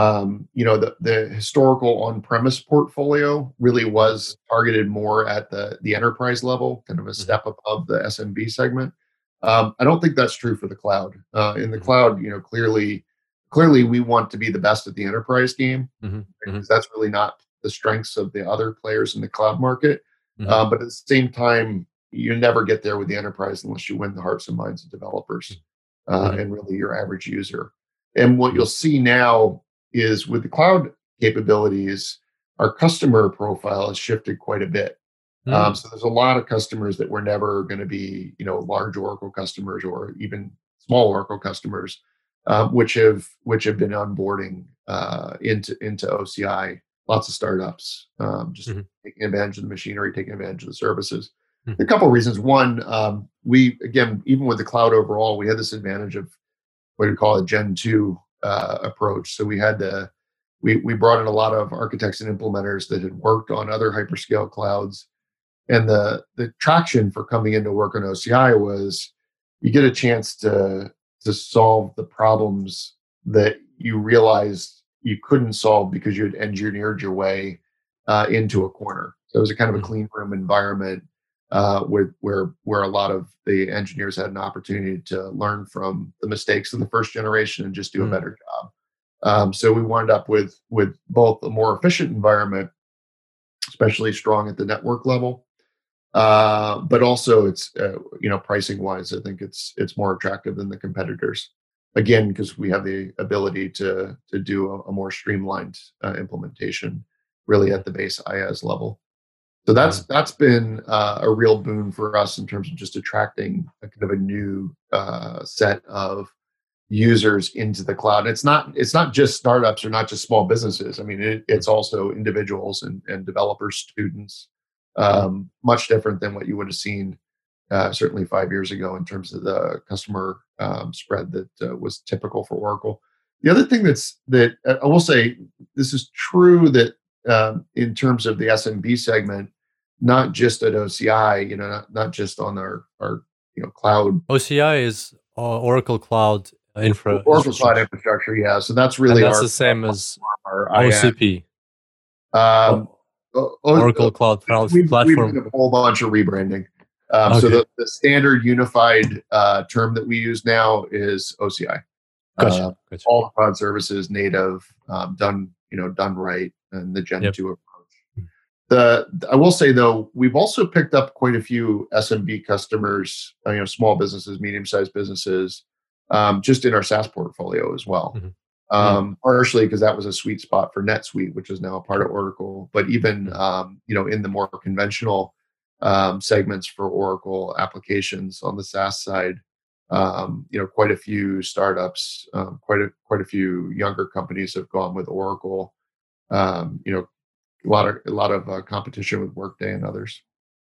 know, the historical on-premise portfolio really was targeted more at the enterprise level, kind of a step above the SMB segment. I don't think that's true for the cloud. In the cloud, you know, clearly we want to be the best at the enterprise game, because that's really not the strengths of the other players in the cloud market. But at the same time, you never get there with the enterprise unless you win the hearts and minds of developers and really your average user. And what you'll see now is with the cloud capabilities, our customer profile has shifted quite a bit. So there's a lot of customers that were never going to be, you know, large Oracle customers or even small Oracle customers, which have been onboarding into OCI. Lots of startups just taking advantage of the machinery, taking advantage of the services. A couple of reasons. One, we, again, even with the cloud overall, we had this advantage of what we call a Gen 2 approach. So we had we brought in a lot of architects and implementers that had worked on other hyperscale clouds. And the traction for coming into work on OCI was you get a chance to solve the problems that you realized you couldn't solve because you had engineered your way into a corner. So it was a kind of a clean room environment. where a lot of the engineers had an opportunity to learn from the mistakes of the first generation and just do a better job. So we wound up with both a more efficient environment, especially strong at the network level, but also it's pricing wise, I think it's more attractive than the competitors. Again, because we have the ability to do a more streamlined implementation, really at the base IaaS level. So that's been a real boon for us in terms of just attracting a kind of a new set of users into the cloud. And it's not just startups or not just small businesses. I mean, it's also individuals and developers, students, much different than what you would have seen certainly 5 years ago in terms of the customer spread that was typical for Oracle. The other thing that I will say, this is true that in terms of the SMB segment, not just at OCI, not just on our cloud. OCI is Oracle Cloud Infrastructure. Oracle Cloud Infrastructure, yeah. So that's really that's the same as OCP. Oracle Cloud Platform. We've done a whole bunch of rebranding. Okay. So the standard unified term that we use now is OCI. Gotcha. All cloud services, native, done right, and the Gen 2 approach. I will say though, we've also picked up quite a few SMB customers, small businesses, medium-sized businesses, just in our SaaS portfolio as well. Mm-hmm. Partially because that was a sweet spot for NetSuite, which is now a part of Oracle, but even in the more conventional segments for Oracle applications on the SaaS side, quite a few startups, quite a few younger companies have gone with Oracle. A lot of competition with Workday and others.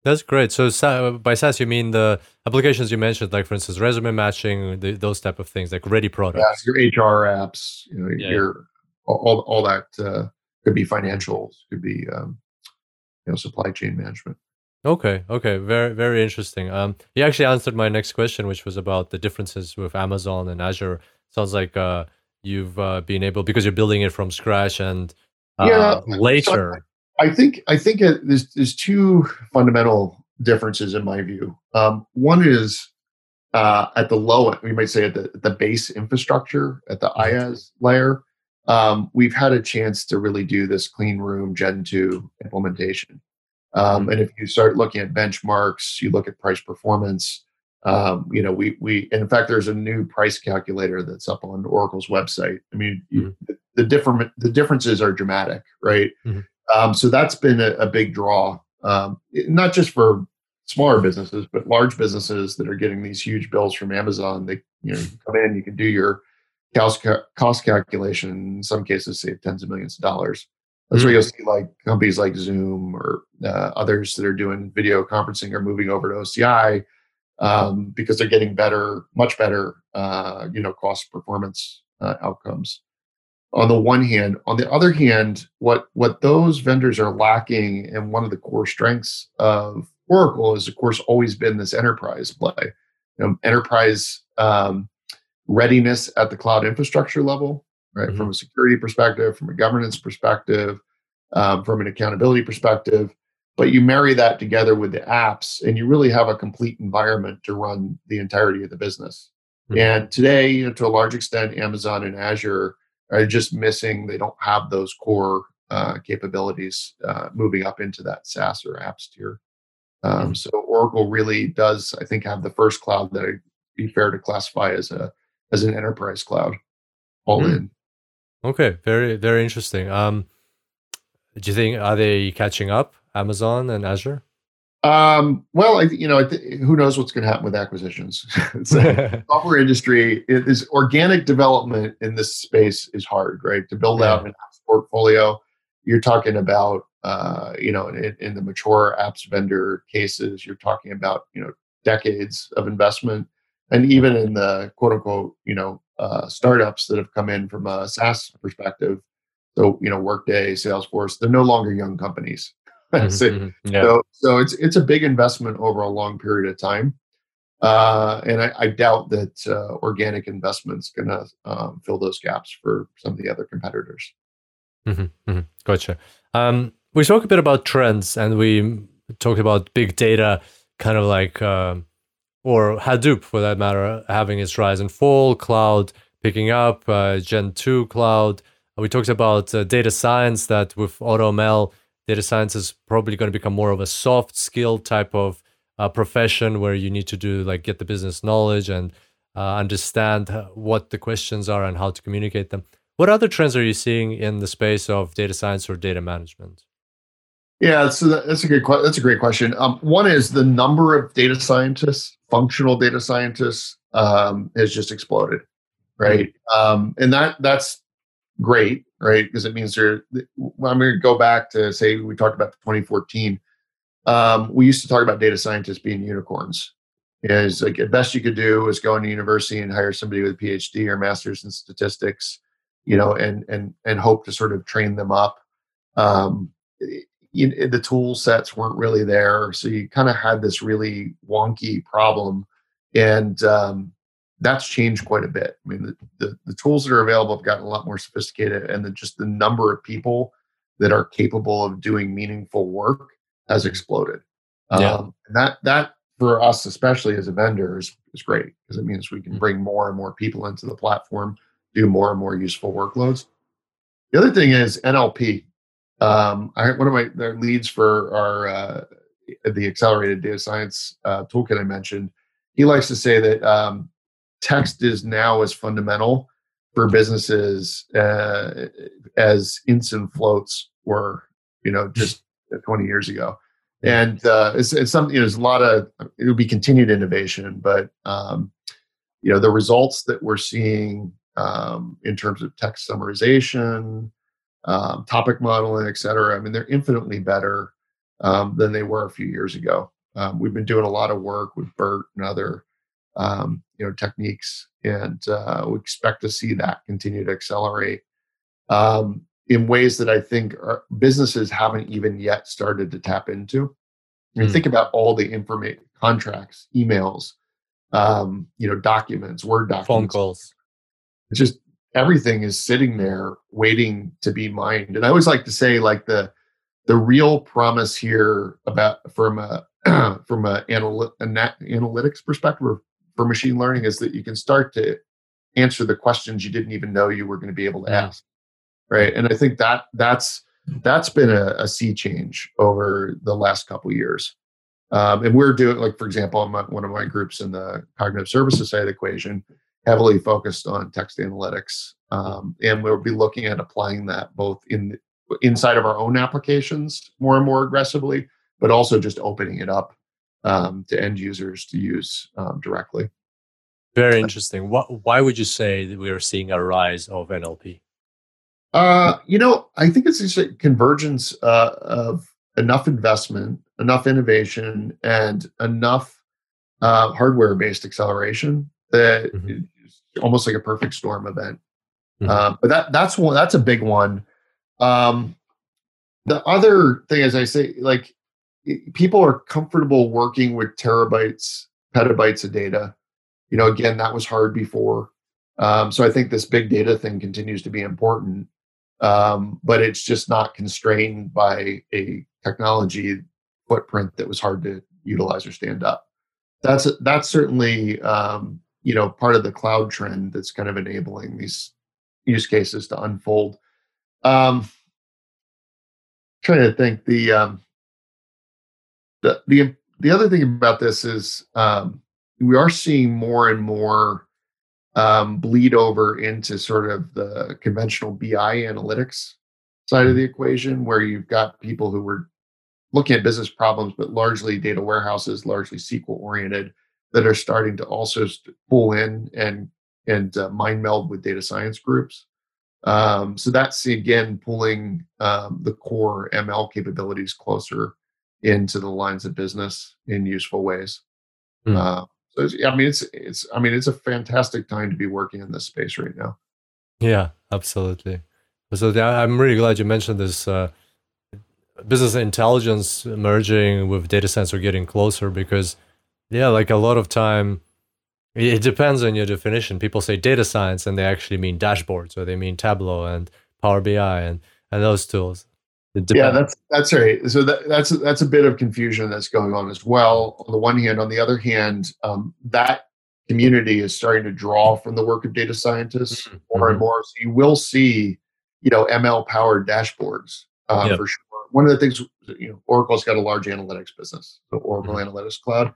That's great. So by SaaS, you mean the applications you mentioned, like for instance, resume matching, those type of things, like ready products. Yeah, your HR apps, your all that could be financials, could be supply chain management. Okay. Very, very interesting. You actually answered my next question, which was about the differences with Amazon and Azure. Sounds like you've been able, because you're building it from scratch and later. So I think there's two fundamental differences in my view. One is at the low end, we might say at the base infrastructure, at the IaaS layer, we've had a chance to really do this clean room Gen 2 implementation. And if you start looking at benchmarks, you look at price performance, in fact, there's a new price calculator that's up on Oracle's website. I mean, the differences are dramatic, right? Mm-hmm. So that's been a big draw, not just for smaller businesses, but large businesses that are getting these huge bills from Amazon. They come in, you can do your cost calculation, in some cases save tens of millions of dollars. That's where you'll see like companies like Zoom or others that are doing video conferencing are moving over to OCI because they're getting better, much better, cost performance outcomes. On the one hand, on the other hand, what those vendors are lacking, and one of the core strengths of Oracle is, of course, always been this enterprise play, enterprise readiness at the cloud infrastructure level. Right? Mm-hmm. From a security perspective, from a governance perspective, from an accountability perspective. But you marry that together with the apps, and you really have a complete environment to run the entirety of the business. Mm-hmm. And today, to a large extent, Amazon and Azure are just missing. They don't have those core capabilities moving up into that SaaS or apps tier. So Oracle really does, I think, have the first cloud that it'd be fair to classify as an enterprise cloud, all in. Okay, very, very interesting. Do you think, are they catching up, Amazon and Azure? Who knows what's going to happen with acquisitions? Software industry is organic development in this space is hard, right? To build out an apps portfolio, you're talking about, in the mature apps vendor cases, you're talking about, decades of investment. And even in the quote unquote, startups that have come in from a SaaS perspective, so Workday, Salesforce, they're no longer young companies. So it's a big investment over a long period of time, and I doubt that organic investment's going to fill those gaps for some of the other competitors. Gotcha. We spoke a bit about trends, and we talked about big data. kind of like, or Hadoop for that matter, having its rise and fall, cloud picking up, Gen 2 cloud. We talked about data science, that with AutoML, data science is probably going to become more of a soft skill type of profession where you need to do like get the business knowledge and understand what the questions are and how to communicate them. What other trends are you seeing in the space of data science or data management? Yeah, so that's a great question. One is the number of data scientists, functional data scientists, has just exploded, right? And that's great, right? Because it means they're. I'm going to go back to say we talked about the 2014. We used to talk about data scientists being unicorns. Is like the best you could do was go into university and hire somebody with a PhD or master's in statistics, you know, and hope to sort of train them up. The tool sets weren't really there, so you kind of had this really wonky problem, and that's changed quite a bit. I mean, the tools that are available have gotten a lot more sophisticated, and just the number of people that are capable of doing meaningful work has exploded. Yeah. And that for us, especially as a vendor, is great, because it means we can bring more and more people into the platform, do more and more useful workloads. The other thing is NLP. One of their leads for our the accelerated data science toolkit I mentioned, he likes to say that text is now as fundamental for businesses as ints and floats were, you know, just 20 years ago. And it's something, you know, there's a lot of, it will be continued innovation, but you know, the results that we're seeing in terms of text summarization, topic modeling, et cetera. I mean, they're infinitely better than they were a few years ago. We've been doing a lot of work with BERT and other you know, techniques, and we expect to see that continue to accelerate in ways that I think our businesses haven't even yet started to tap into. I mean, think about all the information, contracts, emails, you know, documents, Word documents, phone calls. It's just everything is sitting there waiting to be mined. And I always like to say, like, the real promise here about from an analytics perspective for machine learning is that you can start to answer the questions you didn't even know you were going to be able to ask, right? And I think that's been a sea change over the last couple of years. And we're doing, like, for example, one of my groups in the cognitive services side of the equation, heavily focused on text analytics, and we'll be looking at applying that both inside of our own applications more and more aggressively, but also just opening it up to end users to use directly. Very interesting. Why would you say that we are seeing a rise of NLP? You know, I think it's just a convergence of enough investment, enough innovation, and enough hardware-based acceleration. That almost like a perfect storm event, but that's one. That's a big one. The other thing, as I say, like people are comfortable working with terabytes, petabytes of data. You know, again, that was hard before. So I think this big data thing continues to be important, but it's just not constrained by a technology footprint that was hard to utilize or stand up. That's certainly. You know, part of the cloud trend that's kind of enabling these use cases to unfold. Trying to think, the other thing about this is we are seeing more and more bleed over into sort of the conventional BI analytics side of the equation, where you've got people who were looking at business problems, but largely data warehouses, largely SQL oriented, that are starting to also pull in and mind meld with data science groups. So that's, again, pulling the core ML capabilities closer into the lines of business in useful ways. So it's a fantastic time to be working in this space right now. Yeah, absolutely. So I'm really glad you mentioned this. Business intelligence merging with data science are getting closer because. Yeah, like a lot of time, it depends on your definition. People say data science and they actually mean dashboards, or they mean Tableau and Power BI and those tools. Yeah, that's right. So that's a bit of confusion that's going on as well. On the one hand, on the other hand, that community is starting to draw from the work of data scientists more and more. So you will see, ML powered dashboards for sure. One of the things, Oracle's got a large analytics business, the Oracle Analytics Cloud.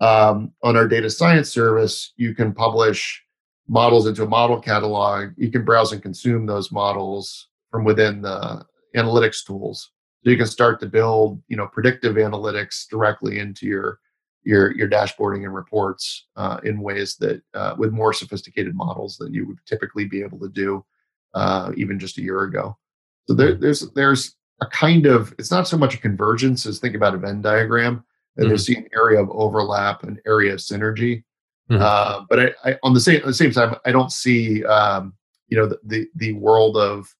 On our data science service, you can publish models into a model catalog. You can browse and consume those models from within the analytics tools. So you can start to build, predictive analytics directly into your dashboarding and reports in ways that with more sophisticated models than you would typically be able to do even just a year ago. So there's a kind of, it's not so much a convergence as think about a Venn diagram, and you see an area of overlap, an area of synergy. But I on the same time, I don't see the world of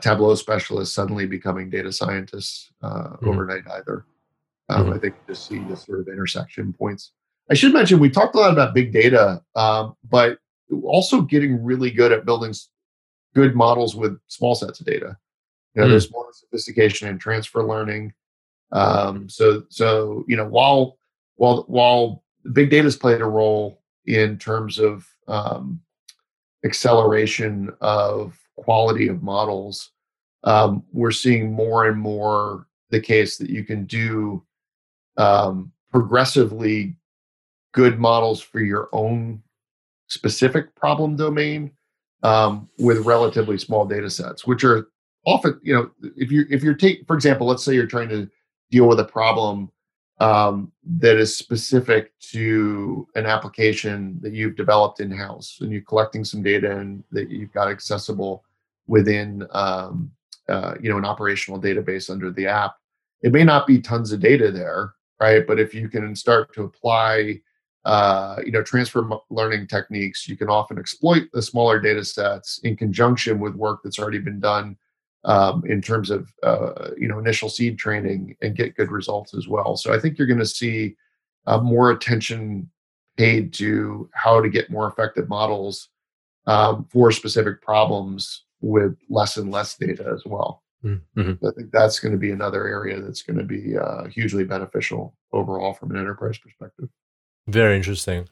Tableau specialists suddenly becoming data scientists overnight either. I think you just see the sort of intersection points. I should mention, we talked a lot about big data, but also getting really good at building good models with small sets of data. There's more sophistication in transfer learning. So while big data has played a role in terms of acceleration of quality of models, we're seeing more and more the case that you can do progressively good models for your own specific problem domain with relatively small data sets, which are often, if you're for example, let's say you're trying to deal with a problem that is specific to an application that you've developed in-house, and you're collecting some data and that you've got accessible within, an operational database under the app. It may not be tons of data there, right? But if you can start to apply, transfer learning techniques, you can often exploit the smaller data sets in conjunction with work that's already been done in terms of, initial seed training, and get good results as well. So I think you're going to see more attention paid to how to get more effective models for specific problems with less and less data as well. So I think that's going to be another area that's going to be hugely beneficial overall from an enterprise perspective. Very interesting.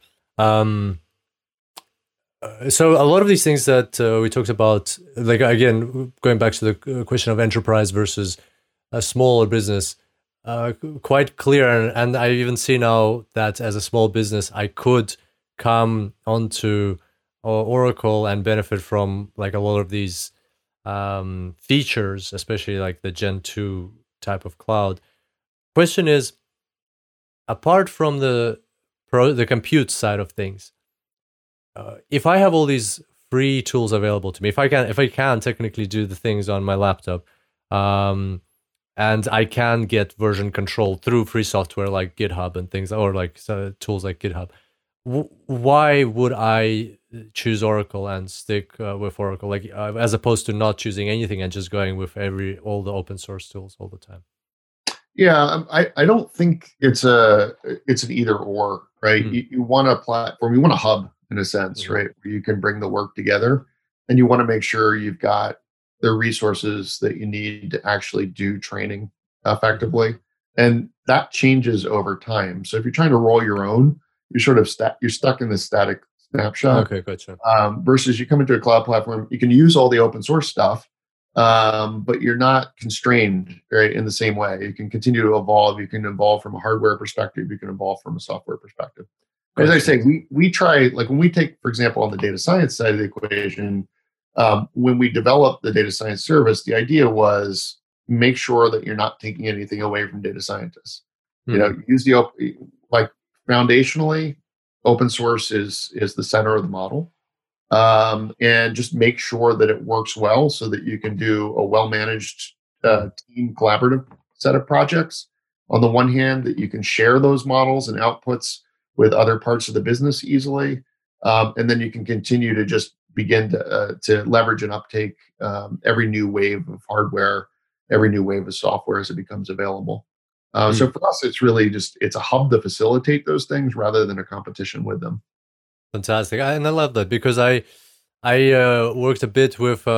So a lot of these things that we talked about, like again, going back to the question of enterprise versus a smaller business, quite clear. And I even see now that as a small business, I could come onto Oracle and benefit from like a lot of these features, especially like the Gen 2 type of cloud. Question is, apart from the compute side of things, if I have all these free tools available to me, if I can technically do the things on my laptop, and I can get version control through free software like GitHub and things, or like tools like GitHub, why would I choose Oracle and stick with Oracle, like as opposed to not choosing anything and just going with all the open source tools all the time? Yeah, I don't think it's an either or, right? You want a platform, you want a hub, in a sense, right, where you can bring the work together, and you want to make sure you've got the resources that you need to actually do training effectively, and that changes over time. So if you're trying to roll your own, you're sort of you're stuck in this static snapshot. Okay, gotcha. Versus you come into a cloud platform, you can use all the open source stuff, but you're not constrained, right, in the same way. You can continue to evolve. You can evolve from a hardware perspective. You can evolve from a software perspective. As I say, we try, like when we take, for example, on the data science side of the equation, when we developed the data science service, the idea was make sure that you're not taking anything away from data scientists. Use the open, like foundationally, open source is the center of the model, and just make sure that it works well so that you can do a well-managed team collaborative set of projects. On the one hand, that you can share those models and outputs with other parts of the business easily. And then you can continue to just begin to leverage and uptake every new wave of hardware, every new wave of software as it becomes available. So for us, it's really just, it's a hub to facilitate those things rather than a competition with them. Fantastic. And I love that because I worked a bit with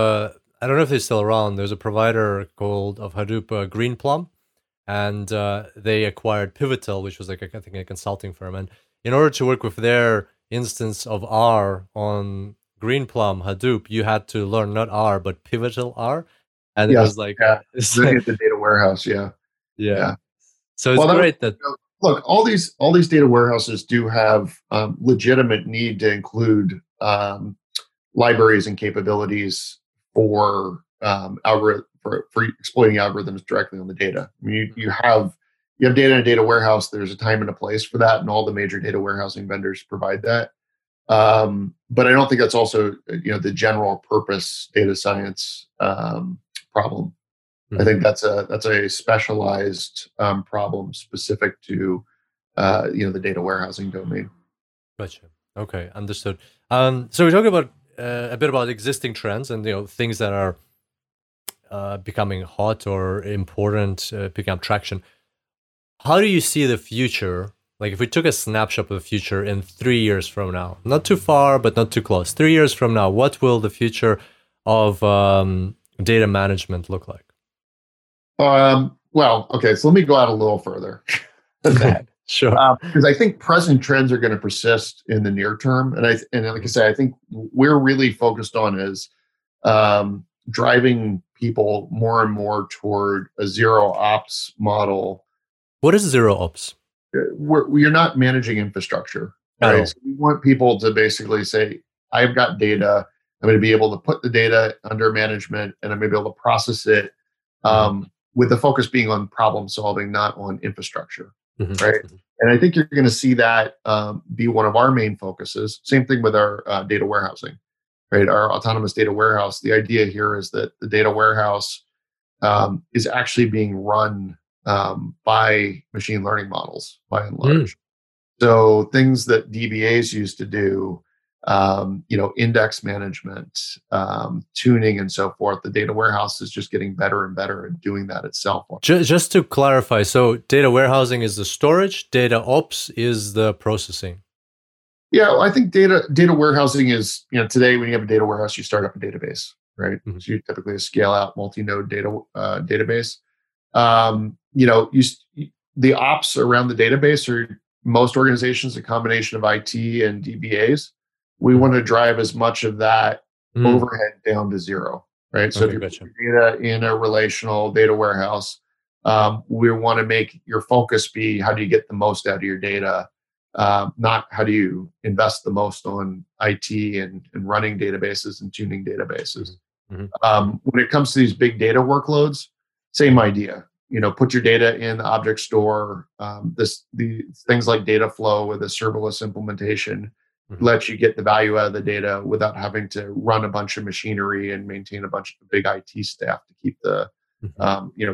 I don't know if they're still around. There's a provider called of Hadoop, Greenplum, and they acquired Pivotal, which was like a, I think a consulting firm. And in order to work with their instance of R on Greenplum Hadoop, you had to learn not R but Pivotal R, and it was like it's really at the data warehouse. So it's great that. Look, all these data warehouses do have legitimate need to include libraries and capabilities for exploiting algorithms directly on the data. I mean, you have data in a data warehouse. There's a time and a place for that, and all the major data warehousing vendors provide that. But I don't think that's also the general purpose data science problem. I think that's a specialized problem specific to the data warehousing domain. Gotcha. Okay, understood. So we're talking about a bit about existing trends and things that are becoming hot or important, picking up traction. How do you see the future? Like if we took a snapshot of the future in 3 years from now, not too far but not too close. 3 years from now, what will the future of data management look like? So let me go out a little further than that. Sure. Because I think present trends are going to persist in the near term. And like I say, I think we're really focused on is driving people more and more toward a zero ops model. What is zero ops? You're not managing infrastructure. Right? No. So we want people to basically say, I've got data. I'm going to be able to put the data under management and I'm going to be able to process it. With the focus being on problem solving, not on infrastructure, right? And I think you're going to see that be one of our main focuses. Same thing with our data warehousing, right? Our autonomous data warehouse. The idea here is that the data warehouse is actually being run by machine learning models, by and large. So things that DBAs used to do, index management, tuning, and so forth. The data warehouse is just getting better and better at doing that itself. Just to clarify, so data warehousing is the storage, data ops is the processing. Yeah, well, I think data warehousing is, today when you have a data warehouse, you start up a database, right? So you typically scale out multi-node data database. The ops around the database are most organizations a combination of IT and DBAs. We want to drive as much of that overhead down to zero, right? So if you're putting data in a relational data warehouse, we want to make your focus be how do you get the most out of your data, not how do you invest the most on IT and running databases and tuning databases. When it comes to these big data workloads, same idea. Put your data in the object store. The things like Dataflow with a serverless implementation. Let you get the value out of the data without having to run a bunch of machinery and maintain a bunch of big IT staff to keep the,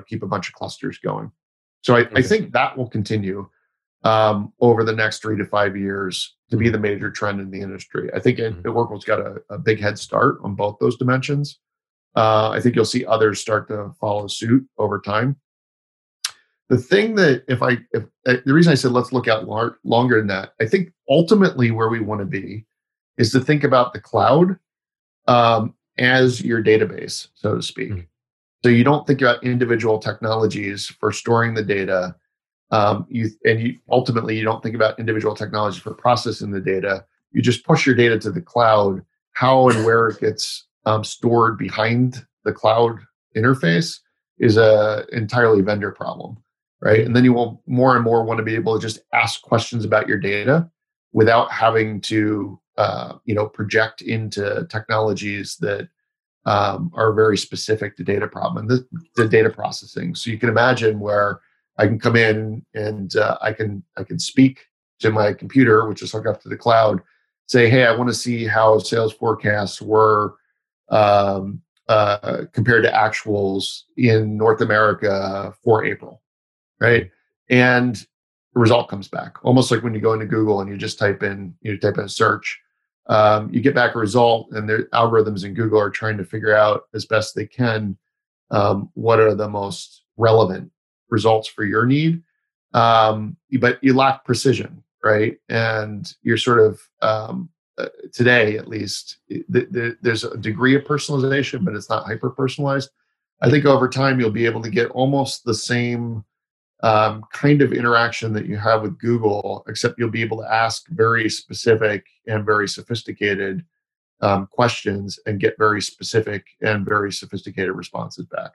keep a bunch of clusters going. So I think that will continue over the next 3 to 5 years to be the major trend in the industry. I think Oracle's got a big head start on both those dimensions. I think you'll see others start to follow suit over time. The thing that the reason I said let's look out longer than that, I think ultimately where we want to be is to think about the cloud as your database, so to speak. So you don't think about individual technologies for storing the data, ultimately you don't think about individual technologies for processing the data. You just push your data to the cloud. How and where it gets stored behind the cloud interface is an entirely vendor problem. Right. And then you will more and more want to be able to just ask questions about your data without having to, project into technologies that are very specific to data problem and the data processing. So you can imagine where I can come in and I can speak to my computer, which is hooked up to the cloud, say, hey, I want to see how sales forecasts were compared to actuals in North America for April. Right. And the result comes back almost like when you go into Google and you just type in a search, you get back a result, and the algorithms in Google are trying to figure out as best they can what are the most relevant results for your need. But you lack precision, right? And you're sort of today at least, there's a degree of personalization, but it's not hyper-personalized. I think over time, you'll be able to get almost the same kind of interaction that you have with Google, except you'll be able to ask very specific and very sophisticated questions and get very specific and very sophisticated responses back.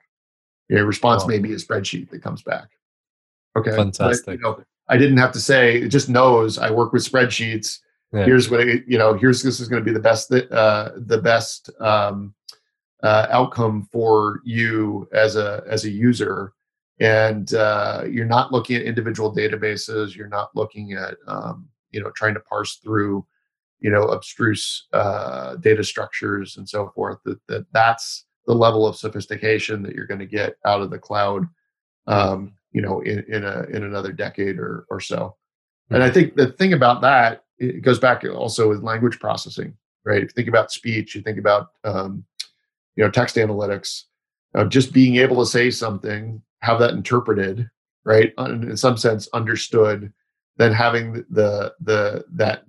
Your response may be a spreadsheet that comes back. Okay. Fantastic. But, you know, I didn't have to say, it just knows I work with spreadsheets. Yeah. Here's what, here's, this is going to be the best outcome for you as a user. And you're not looking at individual databases. You're not looking at, trying to parse through, obstruse data structures and so forth. That's the level of sophistication that you're going to get out of the cloud, in another decade or so. And I think the thing about that, it goes back also with language processing, right? If you think about speech, you think about, text analytics, just being able to say something, have that interpreted, right? In some sense, understood, then having that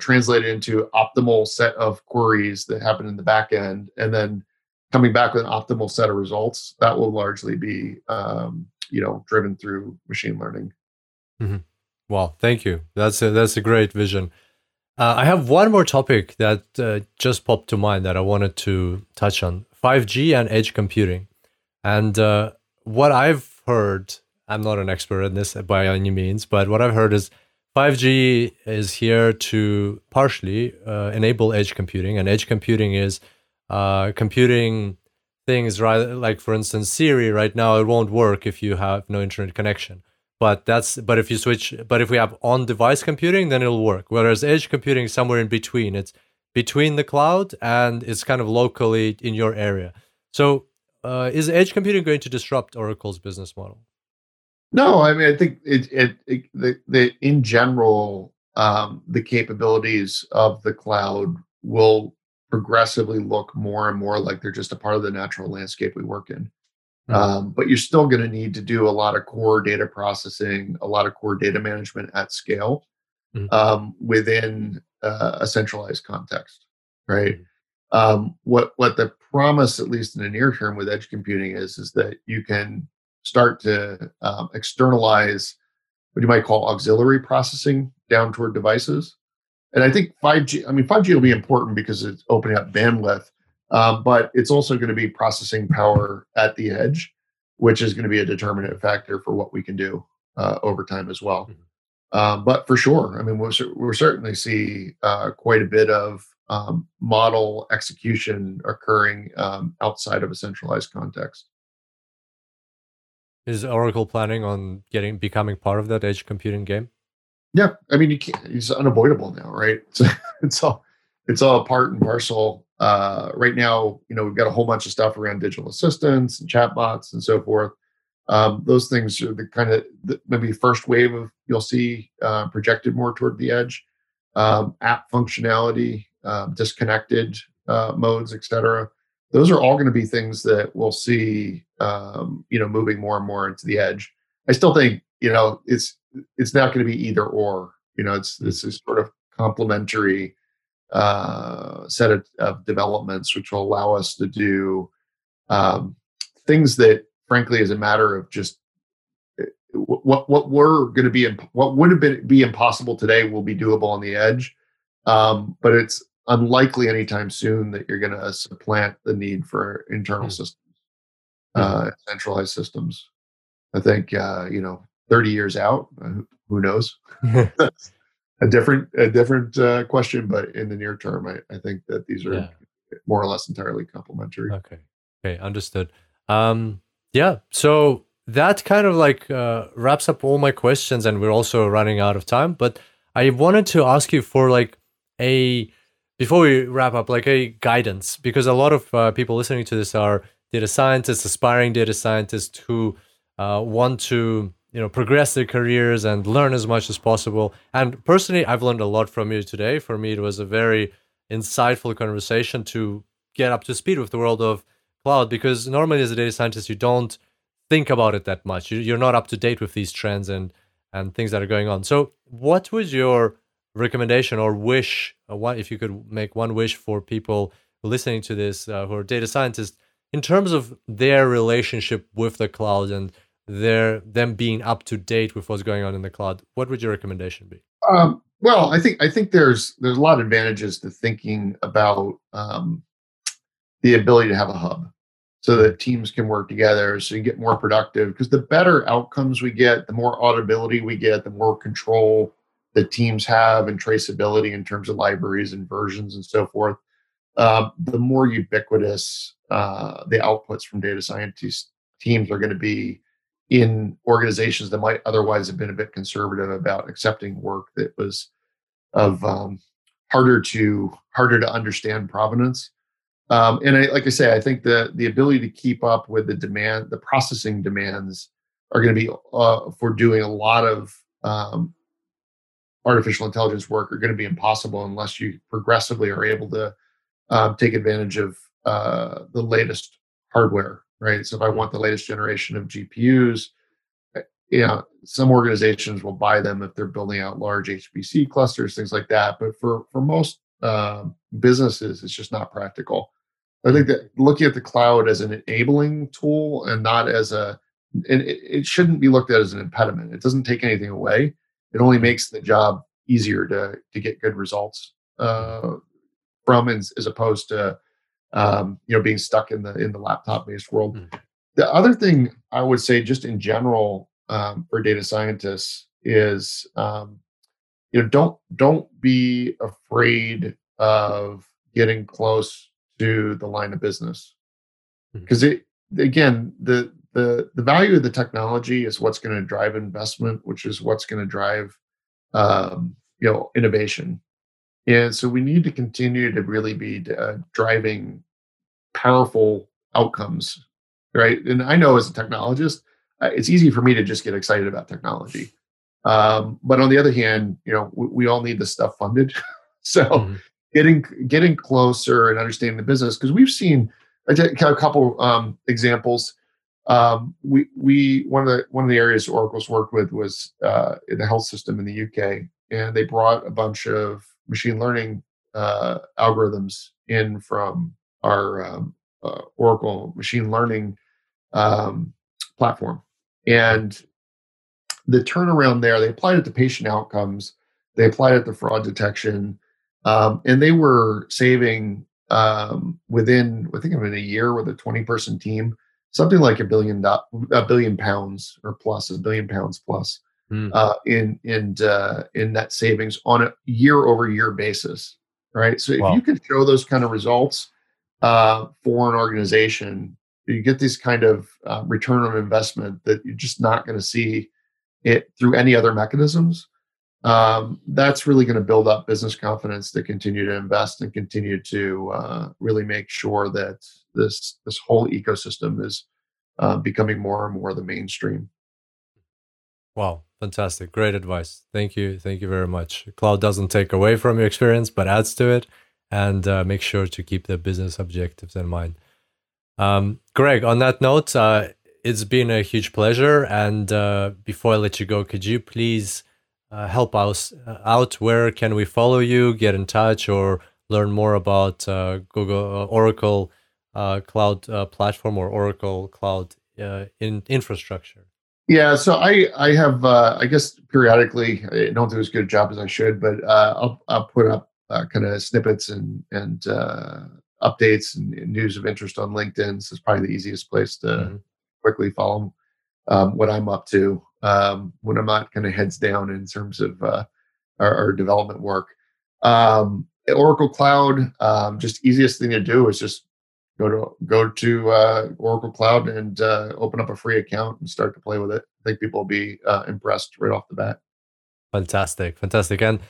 translated into optimal set of queries that happen in the back end, and then coming back with an optimal set of results, that will largely be, driven through machine learning. Mm-hmm. Wow, thank you. That's a great vision. I have one more topic that just popped to mind that I wanted to touch on: 5G and edge computing. And what I've heard, I'm not an expert in this by any means, but what I've heard is 5G is here to partially enable edge computing, and edge computing is computing things, right? Like, for instance, Siri right now, it won't work if you have no internet connection. But if we have on-device computing, then it'll work. Whereas edge computing is somewhere in between. It's between the cloud and it's kind of locally in your area. So is edge computing going to disrupt Oracle's business model? No, I mean, I think in general, the capabilities of the cloud will progressively look more and more like they're just a part of the natural landscape we work in. But you're still going to need to do a lot of core data processing, a lot of core data management at scale within a centralized context, right? What the promise, at least in the near term, with edge computing is that you can start to externalize what you might call auxiliary processing down toward devices. And I think 5G will be important because it's opening up bandwidth. But it's also going to be processing power at the edge, which is going to be a determinant factor for what we can do over time as well. But for sure, I mean, we'll certainly see quite a bit of model execution occurring outside of a centralized context. Is Oracle planning on becoming part of that edge computing game? Yeah, I mean, it's unavoidable now, right? It's all part and parcel. Right now, we've got a whole bunch of stuff around digital assistants and chatbots and so forth. Those things are the kind of maybe first wave of you'll see projected more toward the edge. App functionality, disconnected modes, etc. Those are all going to be things that we'll see, moving more and more into the edge. I still think it's not going to be either or. This is sort of complementary set of developments, which will allow us to do things that, frankly, is a matter of just what would have been impossible today will be doable on the edge. But it's unlikely anytime soon that you're going to supplant the need for internal systems, centralized systems. I think 30 years out, who knows? A different question, but in the near term, I think that these are more or less entirely complementary. Okay, understood. So that kind of wraps up all my questions, and we're also running out of time. But I wanted to ask you for before we wrap up, a guidance, because a lot of people listening to this are data scientists, aspiring data scientists who want to progress their careers and learn as much as possible. And personally, I've learned a lot from you today. For me, it was a very insightful conversation to get up to speed with the world of cloud, because normally as a data scientist, you don't think about it that much. You're not up to date with these trends and things that are going on. So what would your recommendation or wish, if you could make one wish for people listening to this who are data scientists in terms of their relationship with the cloud and them being up to date with what's going on in the cloud, what would your recommendation be? Well, I think there's a lot of advantages to thinking about the ability to have a hub so that teams can work together, so you get more productive, because the better outcomes we get, the more auditability we get, the more control the teams have and traceability in terms of libraries and versions and so forth, the more ubiquitous the outputs from data scientists teams are going to be in organizations that might otherwise have been a bit conservative about accepting work that was of harder to understand provenance. I think the ability to keep up with the demand, the processing demands are going to be for doing a lot of artificial intelligence work are going to be impossible unless you progressively are able to take advantage of the latest hardware, right? So if I want the latest generation of GPUs, some organizations will buy them if they're building out large HPC clusters, things like that. But for most businesses, it's just not practical. I think that looking at the cloud as an enabling tool and not as it shouldn't be looked at as an impediment. It doesn't take anything away. It only makes the job easier to get good results from, as opposed to being stuck in the laptop-based world. Mm-hmm. The other thing I would say, just in general, for data scientists is don't be afraid of getting close to the line of business, because the value of the technology is what's going to drive investment, which is what's going to drive innovation. And so we need to continue to really be driving powerful outcomes, right? And I know as a technologist, it's easy for me to just get excited about technology. But on the other hand, we all need this stuff funded. So getting closer and understanding the business, because we've seen a couple examples. One of the areas Oracle's worked with was in the health system in the UK, and they brought a bunch of machine learning algorithms in from our Oracle machine learning platform. And the turnaround there, they applied it to patient outcomes, they applied it to fraud detection, and they were saving within a year with a 20-person team, something like £1 billion or plus, £1 billion plus. In net savings on a year-over-year basis, right? So if you can show those kind of results for an organization, you get this kind of return on investment that you're just not going to see it through any other mechanisms. That's really going to build up business confidence to continue to invest and continue to really make sure that this whole ecosystem is becoming more and more the mainstream. Wow. Fantastic. Great advice. Thank you. Thank you very much. Cloud doesn't take away from your experience, but adds to it, and make sure to keep the business objectives in mind. Greg, on that note, it's been a huge pleasure. And before I let you go, could you please help us out? Where can we follow you, get in touch, or learn more about Oracle Cloud Platform or Oracle Cloud Infrastructure? Yeah, so I have, periodically, I don't do as good a job as I should, but I'll put up kind of snippets and updates and news of interest on LinkedIn. So it's probably the easiest place to quickly follow what I'm up to when I'm not kind of heads down in terms of our development work. Oracle Cloud, just easiest thing to do is just go to Oracle Cloud and open up a free account and start to play with it. I think people will be impressed right off the bat. Fantastic. And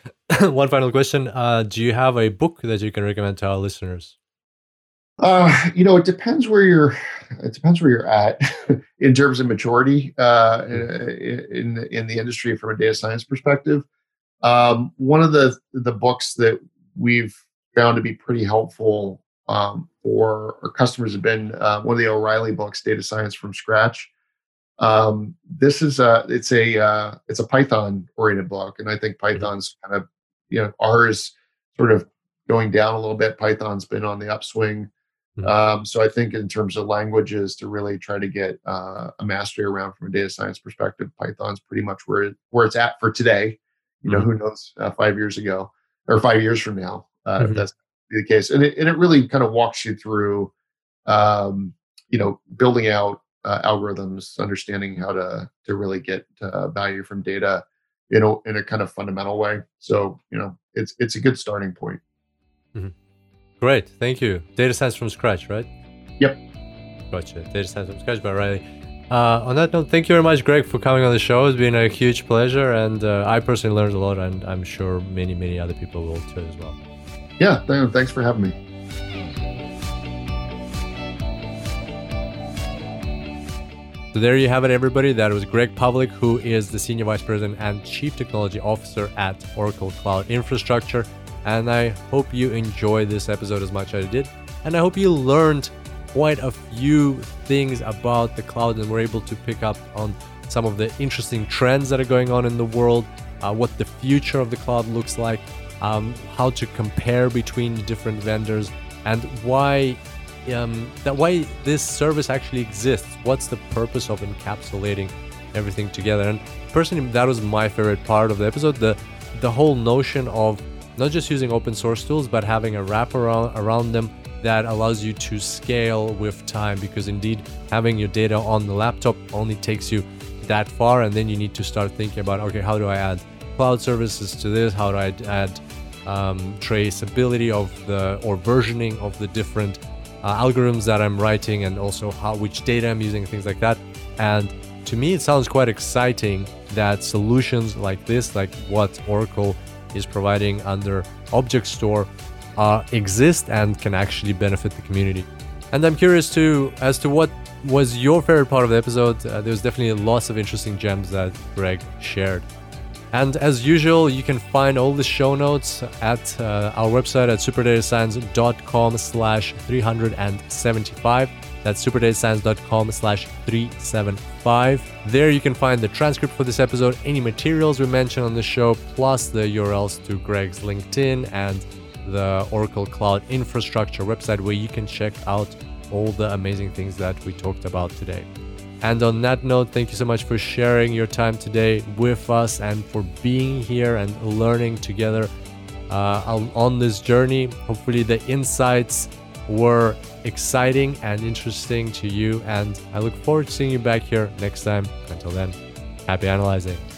one final question. Do you have a book that you can recommend to our listeners? It depends where you're at in terms of maturity in the industry from a data science perspective. One of the books that we've found to be pretty helpful for our customers have been one of the O'Reilly books, Data Science from Scratch. This is it's a Python oriented book, and I think Python's kind of you know, R is sort of going down a little bit. Python's been on the upswing. So I think in terms of languages to really try to get a mastery around from a data science perspective, Python's pretty much where it's at for today. You know, who knows 5 years ago or 5 years from now, if that's the case. And it really kind of walks you through, you know, building out algorithms, understanding how to really get value from data, you know, in a kind of fundamental way. So, you know, it's a good starting point. Great, thank you. Data Science from Scratch, right? Yep. Gotcha. Data Science from Scratch by Riley. On that note, thank you very much, Greg, for coming on the show. It's been a huge pleasure, and I personally learned a lot, and I'm sure many, many other people will too as well. Yeah, thanks for having me. So there you have it, everybody. That was Greg Pavlik, who is the Senior Vice President and Chief Technology Officer at Oracle Cloud Infrastructure. And I hope you enjoyed this episode as much as I did. And I hope you learned quite a few things about the cloud and were able to pick up on some of the interesting trends that are going on in the world, what the future of the cloud looks like, how to compare between different vendors, and why this service actually exists. What's the purpose of encapsulating everything together? And personally, that was my favorite part of the episode, the whole notion of not just using open source tools, but having a wraparound around them that allows you to scale with time, because indeed having your data on the laptop only takes you that far. And then you need to start thinking about, okay, how do I add cloud services to this? How do I add traceability of or versioning of the different algorithms that I'm writing, and also which data I'm using, things like that. And to me, it sounds quite exciting that solutions like this, like what Oracle is providing under Object Store, exist and can actually benefit the community. And I'm curious too as to what was your favorite part of the episode. There's definitely lots of interesting gems that Greg shared. And as usual, you can find all the show notes at our website at superdatascience.com/375. That's superdatascience.com/375. There you can find the transcript for this episode, any materials we mentioned on the show, plus the URLs to Greg's LinkedIn and the Oracle Cloud Infrastructure website, where you can check out all the amazing things that we talked about today. And on that note, thank you so much for sharing your time today with us and for being here and learning together on this journey. Hopefully the insights were exciting and interesting to you, and I look forward to seeing you back here next time. Until then, happy analyzing.